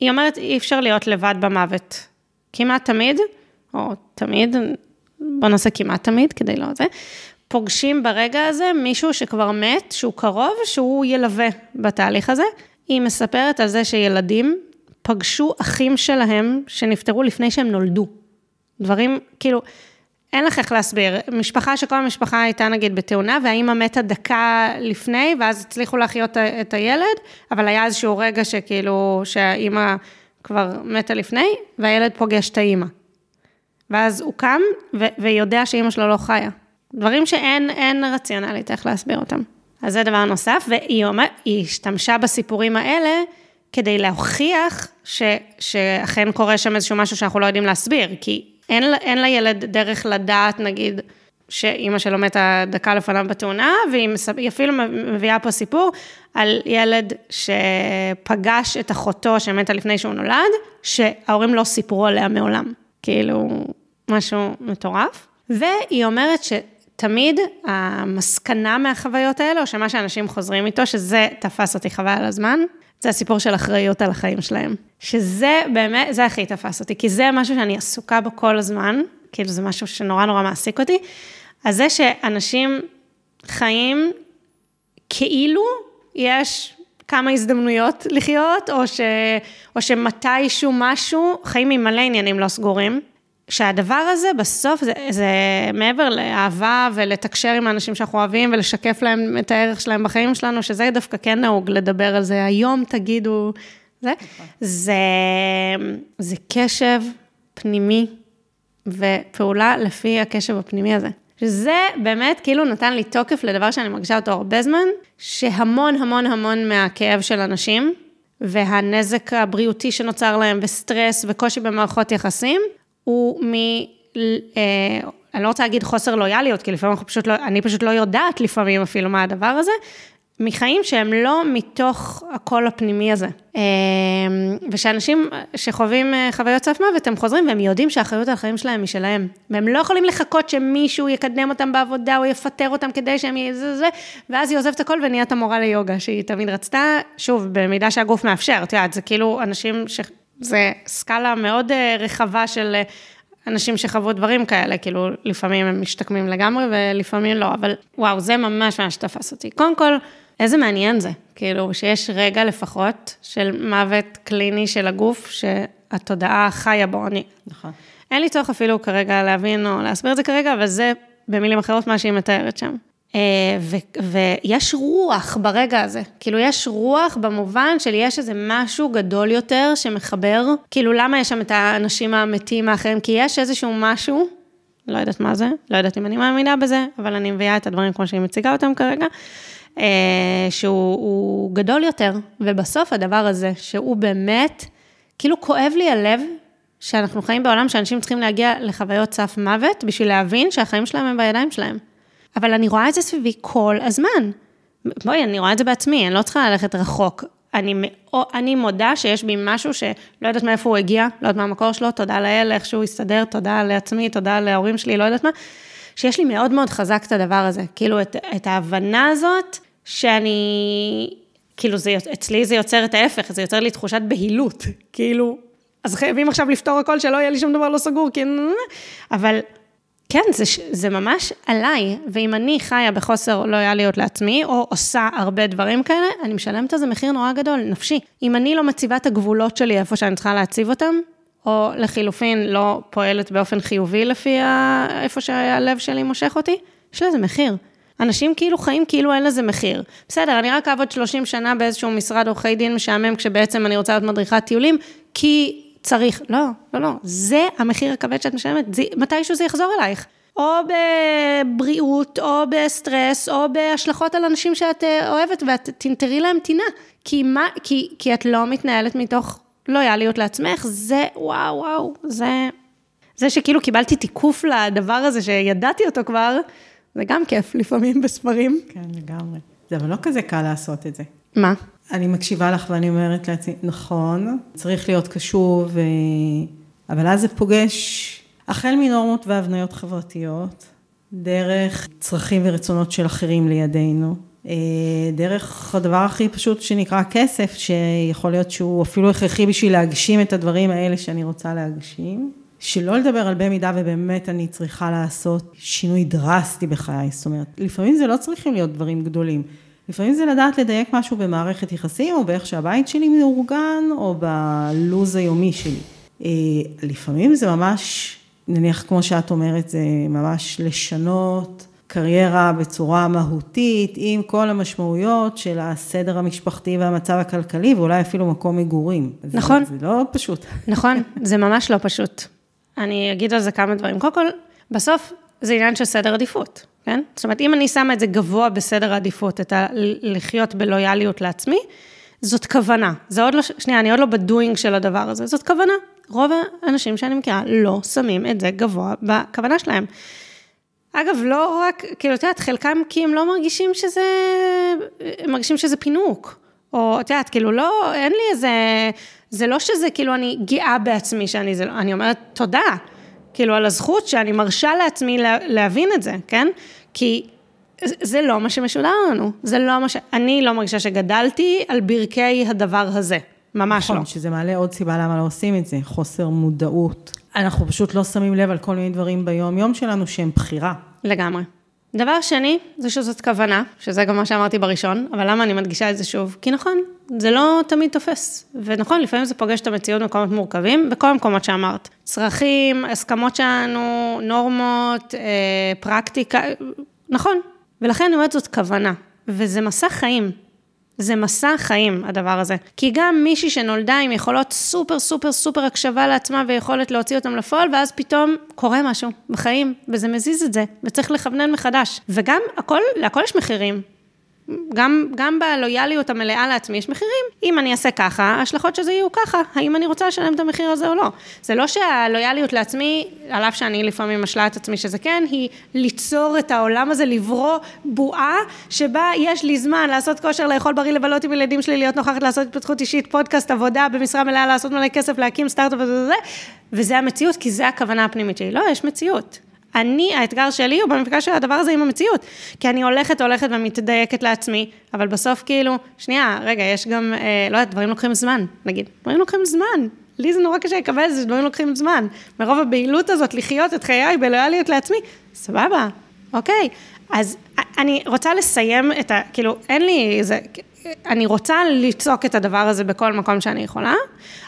היא אומרת, אי אפשר להיות לבד במוות. כמעט תמיד, או תמיד, בוא נעשה כמעט תמיד, כדי לא זה, פוגשים ברגע הזה מישהו שכבר מת, שהוא קרוב, שהוא ילווה בתהליך הזה. היא מספרת על זה שילדים פגשו אחים שלהם שנפטרו לפני שהם נולדו. דברים, כאילו... אין לך איך להסביר, משפחה שכל המשפחה הייתה נגיד בתאונה, והאימא מתה דקה לפני, ואז הצליחו להחיות את הילד, אבל היה איזשהו רגע שכאילו, שהאימא כבר מתה לפני, והילד פוגש את האימא. ואז הוא קם, ו- ויודע שאימא שלו לא חיה. דברים שאין אין רציונלית איך להסביר אותם. אז זה דבר נוסף, והיא אומר, היא השתמשה בסיפורים האלה, כדי להוכיח, ש- שאכן קורה שם איזשהו משהו שאנחנו לא יודעים להסביר, כי... אין, אין לילד דרך לדעת, נגיד, שאימא שלו מתה דקה לפניו בתאונה, והיא אפילו מביאה פה סיפור על ילד שפגש את אחותו שמתה לפני שהוא נולד, שההורים לא סיפרו עליה מעולם. כאילו, משהו מטורף. והיא אומרת שתמיד המסקנה מהחוויות האלה, או שמה שאנשים חוזרים איתו, שזה תפס אותי חבל על הזמן, זה הסיפור של אחריות על החיים שלהם. שזה באמת, זה הכי תפס אותי, כי זה משהו שאני עסוקה בו כל הזמן, כאילו זה משהו שנורא נורא מעסיק אותי, אז זה שאנשים חיים כאילו יש כמה הזדמנויות לחיות, או, ש, או שמתישהו משהו, חיים עם מלא עניינים לא סגורים, שהדבר הזה בסוף זה, זה מעבר לאהבה ולתקשר עם האנשים שאנחנו אוהבים ולשקף להם את הערך שלהם בחיים שלנו, שזה דווקא כן נהוג לדבר על זה, היום תגידו, זה, זה, זה קשב פנימי ופעולה לפי הקשב הפנימי הזה. שזה באמת כאילו נתן לי תוקף לדבר שאני מרגישה אותו הרבה זמן, שהמון המון המון מהכאב של אנשים והנזק הבריאותי שנוצר להם וסטרס וקושי במערכות יחסים, הוא אני לא רוצה להגיד חוסר לויאליות, כי לפעמים אנחנו פשוט לא, אני פשוט לא יודעת לפעמים אפילו מה הדבר הזה, מחיים שהם לא מתוך הקול הפנימי הזה. ושאנשים שחווים חוויות סף מוות, הם חוזרים והם יודעים שהאחריות על החיים שלהם היא שלהם. והם לא יכולים לחכות שמישהו יקדם אותם בעבודה, או יפטר אותם כדי שהם יזה זה, ואז היא עוזבת את הכל ונהיית המורה ליוגה, שהיא תמיד רצתה, שוב, במידה שהגוף מאפשר. את יודעת, זה כאילו אנשים ש... זה סקאלה מאוד רחבה של... אנשים שחוו דברים כאלה, כאילו לפעמים הם משתקמים לגמרי ולפעמים לא, אבל וואו, זה ממש ממש תפס אותי. קודם כל, איזה מעניין זה, כאילו שיש רגע לפחות של מוות קליני של הגוף, שהתודעה חיה בו, אני... נכון. אין לי צורך אפילו כרגע להבין או להסביר את זה כרגע, אבל זה במילים אחרות מה שהיא מתארת שם. ו- ויש רוח ברגע הזה, כאילו יש רוח במובן של יש איזה משהו גדול יותר שמחבר, כאילו למה יש שם את האנשים המתים האחרים, כי יש איזשהו משהו, לא יודעת מה זה, לא יודעת אם אני מאמינה בזה, אבל אני מביאה את הדברים כמו שהיא מציגה אותם כרגע, שהוא גדול יותר, ובסוף הדבר הזה, שהוא באמת, כאילו כואב לי הלב, שאנחנו חיים בעולם שאנשים צריכים להגיע לחוויות סף מוות, בשביל להבין שהחיים שלהם הם בידיים שלהם. אבל אני רואה את זה סביבי כל הזמן. בואי, אני רואה את זה בעצמי, אני לא צריכה ללכת רחוק. אני, אני מודה שיש בי משהו שלא יודעת מאיפה הוא הגיע, לא יודעת מה המקור שלו, תודה לאל, איך שהוא הסתדר, תודה לעצמי, תודה להורים שלי, לא יודעת מה, שיש לי מאוד מאוד חזק את הדבר הזה. כאילו, את, את ההבנה הזאת, שאני, כאילו, זה, אצלי זה יוצר את ההפך, זה יוצר לי תחושת בהילות. כאילו, אז חייבים עכשיו לפתור הכל, שלא יהיה לי שום דבר לא סגור, כי... אבל... כן, זה, זה ממש עליי, ואם אני חיה בחוסר לא היה להיות לעצמי, או עושה הרבה דברים כאלה, אני משלמת על זה מחיר נורא גדול, נפשי. אם אני לא מציבה את הגבולות שלי איפה שאני צריכה להציב אותם, או לחילופין לא פועלת באופן חיובי לפי איפה שהלב שלי מושך אותי, יש לזה מחיר. אנשים כאילו חיים כאילו אין לזה מחיר. בסדר, אני רק אעבוד שלושים שנה באיזשהו משרד עורכי דין משעמם, כשבעצם אני רוצה להיות מדריכת טיולים, כי... צריך, לא, לא, לא, זה המחיר הכבד שאת משלמת, מתישהו זה יחזור אלייך, או בבריאות, או בסטרס, או בהשלכות על אנשים שאת אוהבת, ואת תנטרי להם תינה, כי, מה, כי, כי את לא מתנהלת מתוך לויאליות לעצמך, זה וואו, וואו, זה, זה שכאילו קיבלתי תיקוף לדבר הזה, שידעתי אותו כבר, זה גם כיף לפעמים בספרים. כן, לגמרי, זה אבל לא כזה קל לעשות את זה. מה? אני מקשיבה לך ואני אומרת לעצמי, נכון, צריך להיות קשוב, ו... אבל אז זה פוגש החל מנורמות והבניות חברתיות, דרך צרכים ורצונות של אחרים לידינו, דרך הדבר הכי פשוט שנקרא כסף, שיכול להיות שהוא אפילו הכרחי בשביל להגשים את הדברים האלה שאני רוצה להגשים, שלא לדבר על במידה ובאמת אני צריכה לעשות שינוי דרסטי בחיי, זאת אומרת, לפעמים זה לא צריכים להיות דברים גדולים, לפעמים זה לדעת לדייק משהו במערכת יחסים, או באיך שהבית שלי מאורגן, או בלוז היומי שלי. לפעמים זה ממש, נניח כמו שאת אומרת, זה ממש לשנות קריירה בצורה מהותית, עם כל המשמעויות של הסדר המשפחתי והמצב הכלכלי, ואולי אפילו מקום מגורים. נכון. זה, זה לא פשוט. נכון, זה ממש לא פשוט. אני אגיד על זה כמה דברים. קודם כל, בסוף זה עניין של סדר עדיפות. כן? זאת אומרת, אם אני שמה את זה גבוה בסדר העדיפות, את הלחיות בלויאליות לעצמי, זאת כוונה. זה עוד לא, שנייה, אני עוד לא בדוינג של הדבר הזה, זאת כוונה. רוב האנשים שאני מכירה לא שמים את זה גבוה בכוונה שלהם. אגב, לא רק, כאילו, תיאת, חלקם כי הם לא מרגישים שזה, מרגישים שזה פינוק. או, תיאת, כאילו, לא, אין לי איזה, זה לא שזה, כאילו, אני גאה בעצמי שאני, זה, אני אומרת, תודה. כאילו על הזכות שאני מרשה לעצמי להבין את זה, כן? כי זה לא מה שמשודר לנו, זה לא מה ש... אני לא מרגישה שגדלתי על ברכי הדבר הזה, ממש לא. שזה מעלה עוד סיבה למה לא עושים את זה, חוסר מודעות. אנחנו פשוט לא שמים לב על כל מיני דברים ביום-יום שלנו שהם בחירה. לגמרי. דבר שני, זה שזאת כוונה, שזה גם מה שאמרתי בראשון, אבל למה אני מדגישה את זה שוב? כי נכון, זה לא תמיד תופס. ונכון, לפעמים זה פוגש את המציאות במקומות מורכבים, בכל המקומות שאמרת. צרכים, הסכמות שלנו, נורמות, אה, פרקטיקה, נכון. ולכן אני אומרת זאת כוונה, וזה מסע חיים. זה מסע חיים, הדבר הזה. כי גם מישהי שנולדה עם יכולות סופר, סופר, סופר הקשבה לעצמה, ויכולת להוציא אותם לפועל, ואז פתאום קורה משהו בחיים, וזה מזיז את זה, וצריך לכוונן מחדש. וגם הכל, להכל יש מחירים. גם, גם בלויאליות המלאה לעצמי יש מחירים. אם אני אעשה ככה, ההשלכות שזה יהיו ככה. האם אני רוצה לשלם את המחיר הזה או לא? זה לא שהלויאליות לעצמי, על אף שאני לפעמים משלה את עצמי שזה כן, היא ליצור את העולם הזה, לברוא בועה, שבה יש לי זמן לעשות כושר, לאכול בריא, לבלות עם ילדים שלי, להיות נוכחת, לעשות התפתחות אישית, פודקאסט, עבודה, במשרה מלאה, לעשות מלא כסף, להקים סטארט-אפ וזה. וזה המציאות, כי זה הכוונה הפנימית שלי. לא, יש מציאות. אני, האתגר שלי הוא במפגש של הדבר הזה עם המציאות, כי אני הולכת, הולכת ומתדייקת לעצמי, אבל בסוף כאילו, שנייה, רגע, יש גם, אה, לא יודעת, דברים לוקחים זמן, נגיד, דברים לוקחים זמן, לי זה נורא קשה לקבל, זה דברים לוקחים זמן, מרוב הבעילות הזאת, לחיות את חיי בלויאליות לעצמי, סבבה, אוקיי, אז אני רוצה לסיים את ה, כאילו, אין לי איזה, אני רוצה ליצוק את הדבר הזה בכל מקום שאני יכולה,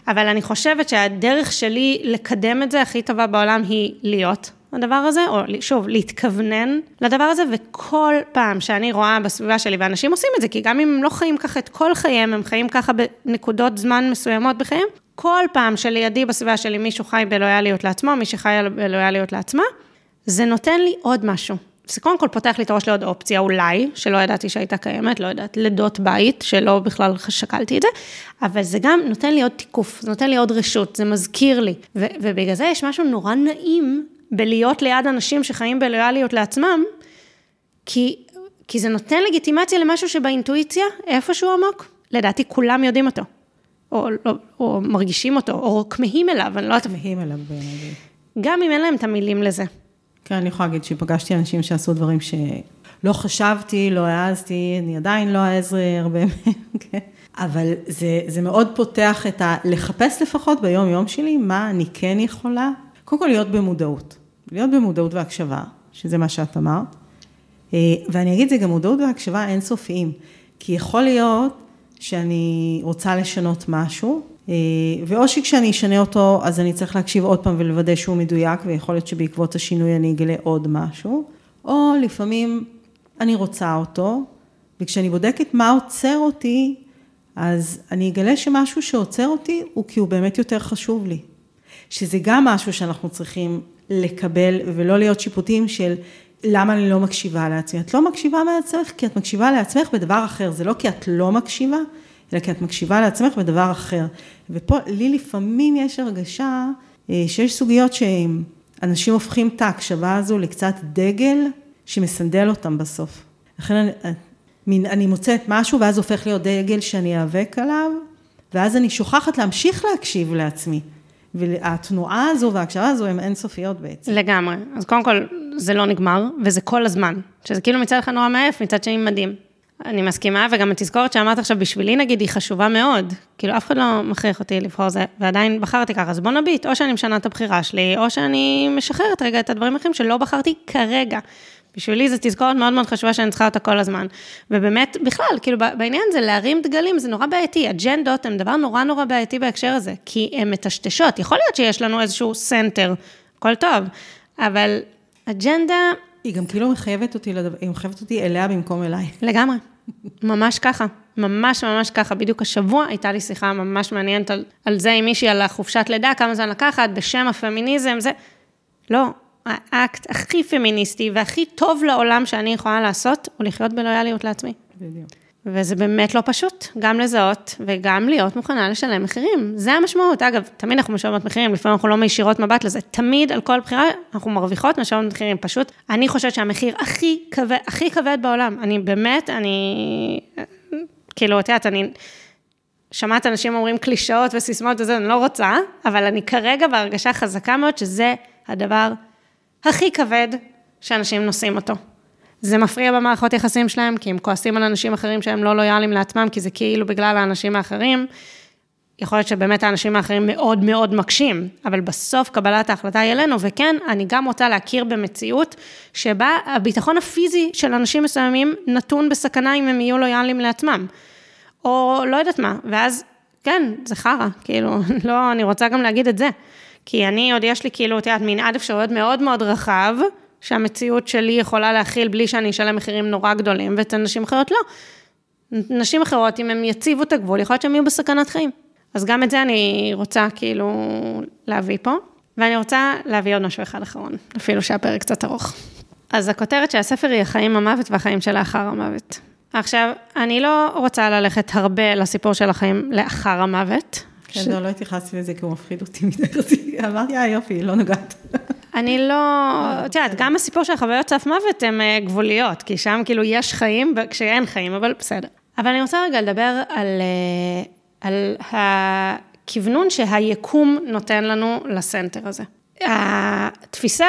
אבל אני חושבת שהדרך שלי לקדם את זה הכי טובה בעולם היא להיות הדבר הזה, או שוב, להתכוונן לדבר הזה, וכל פעם שאני רואה בסביבה שלי, ואנשים עושים את זה, כי גם אם הם לא חיים ככה את כל חייהם, הם חיים ככה בנקודות זמן מסוימות בחייהם, כל פעם שלידי בסביבה שלי מישהו חי בלויאליות לעצמו, מי שחי בלויאליות לעצמה, זה נותן לי עוד משהו. זה קודם כל פותח לי את הראש לעוד אופציה, אולי, שלא ידעתי שהייתה קיימת, לא יודעת, לדות בית, שלא בכלל שקלתי את זה, אבל זה גם נותן לי עוד תיקוף, זה נותן לי עוד רשות, זה מזכיר לי, ו- ובגלל זה יש משהו נורא נעים בלהיות ליד אנשים שחיים בלויאליות לעצמם, כי, כי זה נותן לגיטימציה למשהו שבאינטואיציה, איפשהו עמוק, לדעתי כולם יודעים אותו, או, או, או מרגישים אותו, או כמהים אליו, אני לא יודעת. כמהים אליו בעיניי. גם אם אין להם את המילים לזה. כן, אני יכולה להגיד שפגשתי אנשים שעשו דברים שלא חשבתי, לא העזתי, אני עדיין לא אעז הרבה מהם, כן. אבל זה, זה מאוד פותח את ה... לחפש לפחות ביום יום שלי, מה אני כן יכולה, קודם כל להיות במודעות, להיות במודעות והקשבה, שזה מה שאת אמרת, ואני אגיד, זה גם מודעות והקשבה אינסופיים, כי יכול להיות שאני רוצה לשנות משהו, ואו שכשאני אשנה אותו, אז אני צריך להקשיב עוד פעם ולוודא שהוא מדויק, ויכול להיות שבעקבות השינוי אני אגלה עוד משהו, או לפעמים אני רוצה אותו, וכשאני בודקת מה עוצר אותי, אז אני אגלה שמשהו שעוצר אותי, הוא כי הוא באמת יותר חשוב לי. שזה גם משהו שאנחנו צריכים לקבל, ולא להיות שיפוטים של למה אני לא מקשיבה לעצמי. את לא מקשיבה לעצמך, כי את מקשיבה לעצמך בדבר אחר. זה לא כי את לא מקשיבה, אלא כי את מקשיבה לעצמך בדבר אחר. ופה, לי לפעמים יש הרגשה שיש סוגיות שאנשים הופכים את ההקשבה הזו לקצת דגל שמסנדל אותם בסוף. לכן אני, אני מוצאת משהו, ואז הופך להיות דגל שאני אאבק עליו, ואז אני שוכחת להמשיך להקשיב לעצמי. והתנועה הזו וההקשבה הזו הן אינסופיות בעצם. לגמרי. אז קודם כל, זה לא נגמר, וזה כל הזמן. שזה כאילו מצד לך נורא מעף, מצד שני מדהים. אני מסכימה, וגם התזכורת שאמרת עכשיו, בשבילי נגיד, היא חשובה מאוד. כאילו, אף אחד לא מכריח אותי לבחור זה, ועדיין בחרתי ככה. אז בוא נביט, או שאני משנה את הבחירה שלי, או שאני משחררת רגע את הדברים האחרים שלא בחרתי כרגע. בשבילי זה תזכורת מאוד מאוד חשובה שאני צריכה אותה כל הזמן. ובאמת, בכלל, כאילו בעניין זה להרים דגלים, זה נורא בעייתי. אג'נדות הם דבר נורא נורא בעייתי בהקשר הזה, כי הן מטשטשות. יכול להיות שיש לנו איזשהו סנטר, כל טוב, אבל אג'נדה... היא גם כאילו מחייבת אותי, היא מחייבת אותי אליה במקום אליי. לגמרי. ממש ככה. ממש ממש ככה. בדיוק השבוע הייתה לי שיחה ממש מעניינת על, על זה עם מישהי, על החופשת לידה, כמה זמן לקחת, בשם הפמיניזם, זה... לא. האקט הכי פמיניסטי והכי טוב לעולם שאני יכולה לעשות, הוא לחיות בלויאליות לעצמי. בדיוק. וזה באמת לא פשוט, גם לזהות וגם להיות מוכנה לשלם מחירים. זה המשמעות. אגב, תמיד אנחנו משלמות מחירים, לפעמים אנחנו לא מישירות מבט לזה. תמיד על כל בחירה אנחנו מרוויחות, משלמות מחירים. פשוט, אני חושבת שהמחיר הכי כבד, הכי כבד בעולם. אני באמת, אני... כאילו, אותיית, אני... שמעת אנשים אומרים קלישאות וסיסמאות וזה, אני לא רוצה, אבל אני כרגע בהרגשה חזקה מאוד שזה הדבר הכי כבד שאנשים נושאים אותו. זה מפריע במערכות יחסים שלהם, כי הם כועסים על אנשים אחרים שהם לא לויאלים לעצמם, כי זה כאילו בגלל האנשים האחרים. יכול להיות שבאמת האנשים האחרים מאוד מאוד מקשים, אבל בסוף קבלת ההחלטה היא אלינו, וכן, אני גם רוצה להכיר במציאות, שבה הביטחון הפיזי של אנשים מסוימים נתון בסכנה אם הם יהיו לויאלים לעצמם. או לא יודעת מה, ואז, כן, זה חרה, כאילו, לא, אני רוצה גם להגיד את זה. כי אני עוד יש לי כאילו, תיאת, מנעד אפשרויות מאוד מאוד רחב, שהמציאות שלי יכולה להכיל בלי שאני אשלם מחירים נורא גדולים, ואת הנשים אחרות לא. נשים אחרות, אם הם יציבו את הגבול, יכול להיות שהם יהיו בסכנת חיים. אז גם את זה אני רוצה כאילו להביא פה, ואני רוצה להביא עוד משהו אחד אחרון, אפילו שהפרק קצת ארוך. אז הכותרת שהספר היא החיים המוות והחיים שלאחר המוות. עכשיו, אני לא רוצה ללכת הרבה לסיפור של החיים לאחר המוות. כן, ש... לא, לא התייחסתי לזה, כי הוא מפחיד אותי מדי רציתי. אמרתי, אה, יופי, לא נוגעת. אני לא... את יודעת, גם הסיפור של החוויות סף מוות הן גבוליות, כי שם כאילו יש חיים כשאין חיים, אבל בסדר. אבל אני רוצה רגע לדבר על, על הכיוונון שהיקום נותן לנו לסנטר הזה. התפיסה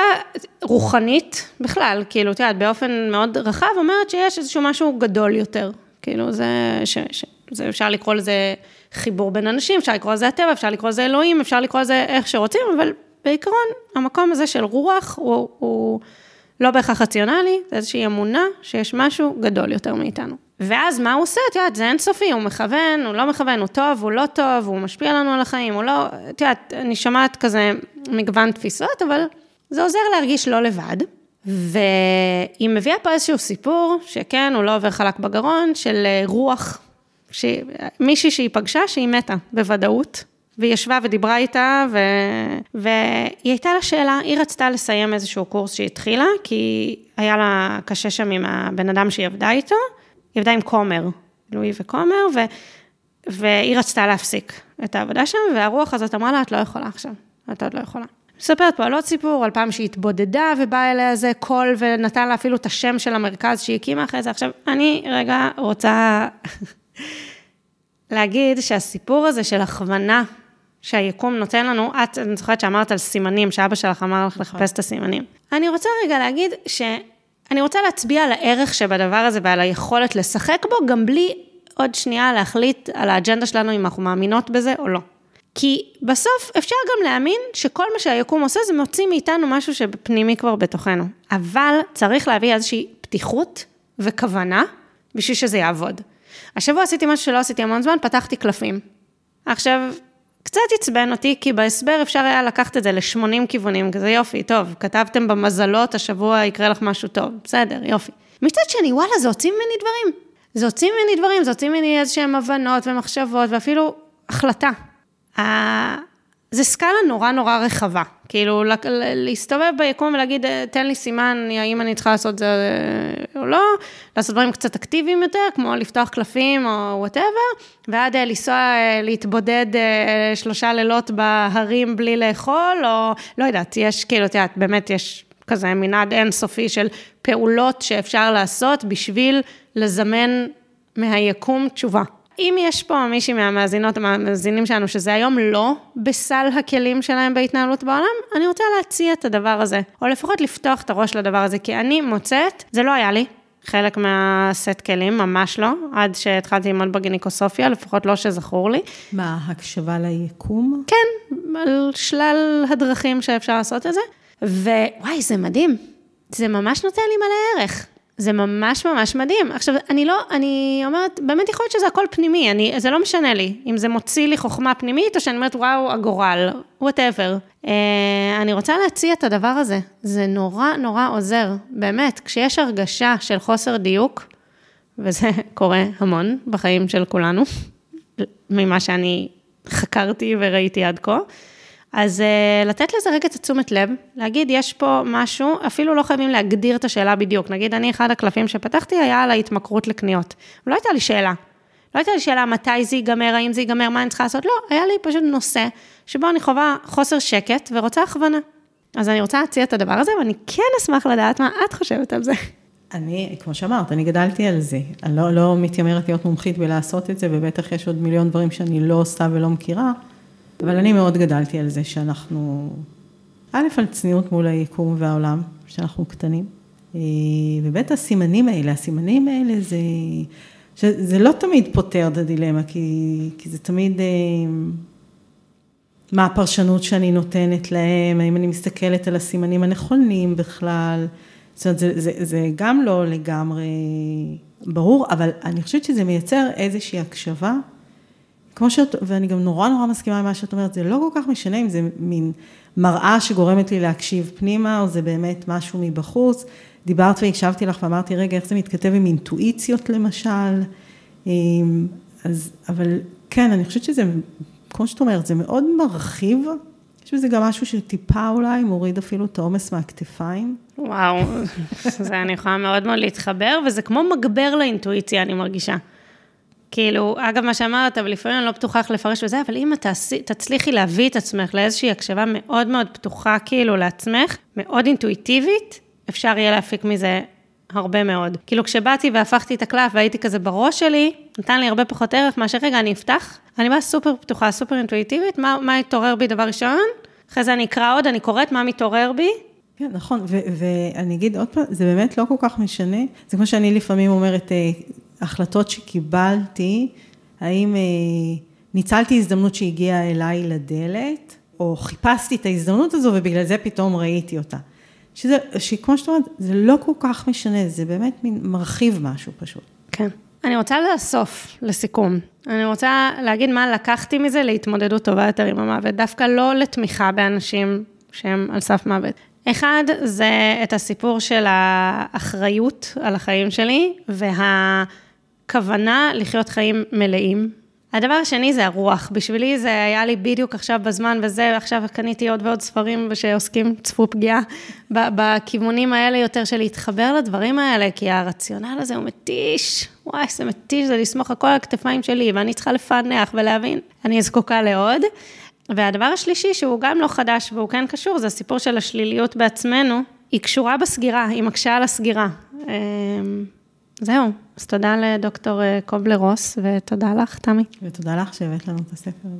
רוחנית בכלל, כאילו, תיעד, באופן מאוד רחב, אומרת שיש איזשהו משהו גדול יותר. כאילו, זה, ש, ש, זה אפשר לקרוא לזה חיבור בין אנשים, אפשר לקרוא לזה הטבע, אפשר לקרוא לזה אלוהים, אפשר לקרוא לזה איך שרוצים, אבל בעיקרון, המקום הזה של רוח הוא, הוא לא בהכרח רציונלי, זה איזושהי אמונה שיש משהו גדול יותר מאיתנו. ואז מה הוא עושה? תיעד, זה אינסופי, הוא מכוון, הוא לא מכוון, הוא טוב, הוא לא טוב, הוא משפיע לנו על החיים, הוא לא... תיעד, אני שמעת כזה מגוון תפיסות, אבל זה עוזר להרגיש לא לבד, והיא מביאה פה איזשהו סיפור, שכן, הוא לא עובר חלק בגרון, של רוח, ש... מישהי שהיא פגשה, שהיא מתה בוודאות, והיא ישבה ודיברה איתה, ו... והיא הייתה לה שאלה, היא רצתה לסיים איזשהו קורס שהיא התחילה, כי היה לה קשה שם עם הבן אדם שהיא עבדה איתו, היא עבדה עם קומר, לואי וקומר, ו... והיא רצתה להפסיק את העבודה שם, והרוח הזאת אמרה לה, את לא יכולה עכשיו, את עוד לא יכולה. מספרת פה על עוד סיפור, על פעם שהיא התבודדה, ובאה אליה איזה קול, ונתן לה אפילו את השם של המרכז, שהיא הקימה אחרי זה. עכשיו, אני רגע רוצה להגיד, שהסיפור הזה של הכוונה, שהיקום נותן לנו, את, אני זוכרת שאמרת על סימנים, שאבא שלך אמר לך לחפש את הסימנים. אני רוצה רגע להגיד ש... אני רוצה להצביע על הערך שבדבר הזה, ועל היכולת לשחק בו, גם בלי עוד שנייה להחליט על האג'נדה שלנו, אם אנחנו מאמינות בזה או לא. כי בסוף אפשר גם להאמין, שכל מה שהיקום עושה, זה מוציא מאיתנו משהו שפנימי כבר בתוכנו. אבל צריך להביא איזושהי פתיחות וכוונה, בשביל שזה יעבוד. השבוע עשיתי משהו שלא עשיתי המון זמן, פתחתי קלפים. עכשיו, קצת עצבן אותי, כי בהסבר אפשר היה לקחת את זה ל-שמונים כיוונים, כזה יופי, טוב, כתבתם במזלות, השבוע יקרה לך משהו טוב, בסדר, יופי. מצד שני, וואלה, זה הוצאים ממני דברים. זה הוצאים ממני דברים, זה הוצאים ממני איזשהם הבנות ומחשבות, ואפילו החלטה. זה סקאלה נורא נורא רחבה, כאילו, להסתובב ביקום ולהגיד, תן לי סימן, האם אני צריכה לעשות זה או לא, לעשות דברים קצת אקטיביים יותר, כמו לפתוח קלפים או whatever, ועד לנסוע, להתבודד שלושה לילות בהרים בלי לאכול, או לא יודעת, יש, כאילו, תיאת, באמת יש כזה מנעד אינסופי של פעולות שאפשר לעשות בשביל לזמן מהיקום תשובה. אם יש פה מישהי מהמאזינות, מהמאזינים שלנו, שזה היום לא בסל הכלים שלהם בהתנהלות בעולם, אני רוצה להציע את הדבר הזה, או לפחות לפתוח את הראש לדבר הזה, כי אני מוצאת, זה לא היה לי, חלק מהסט כלים, ממש לא, עד שהתחלתי ללמוד בגיניקוסופיה, לפחות לא שזכור לי. מה, הקשבה ליקום? כן, על שלל הדרכים שאפשר לעשות את זה, ווואי, זה מדהים, זה ממש נותן לי מלא ערך. זה ממש ממש מדהים. עכשיו, אני לא, אני אומרת, באמת יכול להיות שזה הכל פנימי, אני, זה לא משנה לי, אם זה מוציא לי חוכמה פנימית, או שאני אומרת, וואו, הגורל, whatever. אה, אני רוצה להציע את הדבר הזה. זה נורא, נורא עוזר. באמת, כשיש הרגשה של חוסר דיוק, וזה קורה המון בחיים של כולנו, ממה שאני חקרתי וראיתי עד כה, אז לתת לזה רגע תשומת לב, להגיד יש פה משהו, אפילו לא חייבים להגדיר את השאלה בדיוק, נגיד אני אחד הקלפים שפתחתי היה על ההתמכרות לקניות, לא הייתה לי שאלה, לא הייתה לי שאלה מתי זה ייגמר, האם זה ייגמר, מה אני צריכה לעשות, לא, היה לי פשוט נושא שבו אני חווה חוסר שקט ורוצה הכוונה, אז אני רוצה להציע את הדבר הזה ואני כן אשמח לדעת מה את חושבת על זה. אני, כמו שאמרת, אני גדלתי על זה, אני לא, לא מתיימרת להיות מומחית בלעשות את זה, ובטח יש עוד מיליון דברים שאני לא עושה ולא מכירה, אבל אני מאוד גדלתי על זה שאנחנו, א' על צניעות מול היקום והעולם, שאנחנו קטנים, ובית הסימנים האלה, הסימנים האלה זה, זה לא תמיד פותר את הדילמה, כי, כי זה תמיד, מה הפרשנות שאני נותנת להם, האם אני מסתכלת על הסימנים הנכונים בכלל, זאת אומרת, זה, זה, זה גם לא לגמרי ברור, אבל אני חושבת שזה מייצר איזושהי הקשבה, כמו שאת, ואני גם נורא נורא מסכימה עם מה שאת אומרת, זה לא כל כך משנה אם זה מין מראה שגורמת לי להקשיב פנימה, או זה באמת משהו מבחוץ. דיברת והקשבתי לך ואמרתי, רגע, איך זה מתכתב עם אינטואיציות למשל? אז, אבל כן, אני חושבת שזה, כמו שאת אומרת, זה מאוד מרחיב יש בזה גם משהו שטיפה אולי, מוריד אפילו את העומס מהכתפיים. וואו, זה אני יכולה מאוד מאוד להתחבר, וזה כמו מגבר לאינטואיציה, אני מרגישה. כאילו, אגב, מה שאמרת, אבל לפעמים אני לא פתוחה איך לפרש וזה, אבל אם תצליחי להביא את עצמך לאיזושהי הקשבה מאוד מאוד פתוחה, כאילו, לעצמך, מאוד אינטואיטיבית, אפשר יהיה להפיק מזה הרבה מאוד. כאילו, כשבאתי והפכתי את הקלף והייתי כזה בראש שלי, נתן לי הרבה פחות ערך מאשר רגע, אני אפתח. אני באה סופר פתוחה, סופר אינטואיטיבית, מה, מה יתעורר בי דבר ראשון? אחרי זה אני אקרא עוד, אני קוראת מה מתעורר בי. כן, נכון, ואני אגיד עוד פעם, זה באמת לא כל כך משנה. זה כמו שאני לפעמים אומרת, החלטות שקיבלתי, האם ניצלתי הזדמנות שהגיעה אליי לדלת, או חיפשתי את ההזדמנות הזו, ובגלל זה פתאום ראיתי אותה. שזה, שכמו שאתה אומרת, זה לא כל כך משנה, זה באמת מרחיב משהו פשוט. כן. אני רוצה לסוף, לסיכום. אני רוצה להגיד מה לקחתי מזה להתמודדות טובה יותר עם המוות, דווקא לא לתמיכה באנשים שהם על סף מוות. אחד, זה את הסיפור של האחריות על החיים שלי, והכוונה לחיות חיים מלאים. הדבר השני זה הרוח. בשבילי זה היה לי בדיוק עכשיו בזמן וזה, עכשיו קניתי עוד ועוד ספרים שעוסקים צפו פגיעה בכיוונים האלה יותר של להתחבר לדברים האלה, כי הרציונל הזה הוא מתיש. וואי, זה מתיש, זה לסמוך הכל על הכתפיים שלי, ואני צריכה לפענח ולהבין. אני זקוקה לעוד. והדבר השלישי, שהוא גם לא חדש והוא כן קשור, זה הסיפור של השליליות בעצמנו, היא קשורה בסגירה, היא מקשה על הסגירה. זהו, אז תודה לדוקטור קובלר-רוס, ותודה לך, תמי. ותודה לך שהבאת לנו את הספר.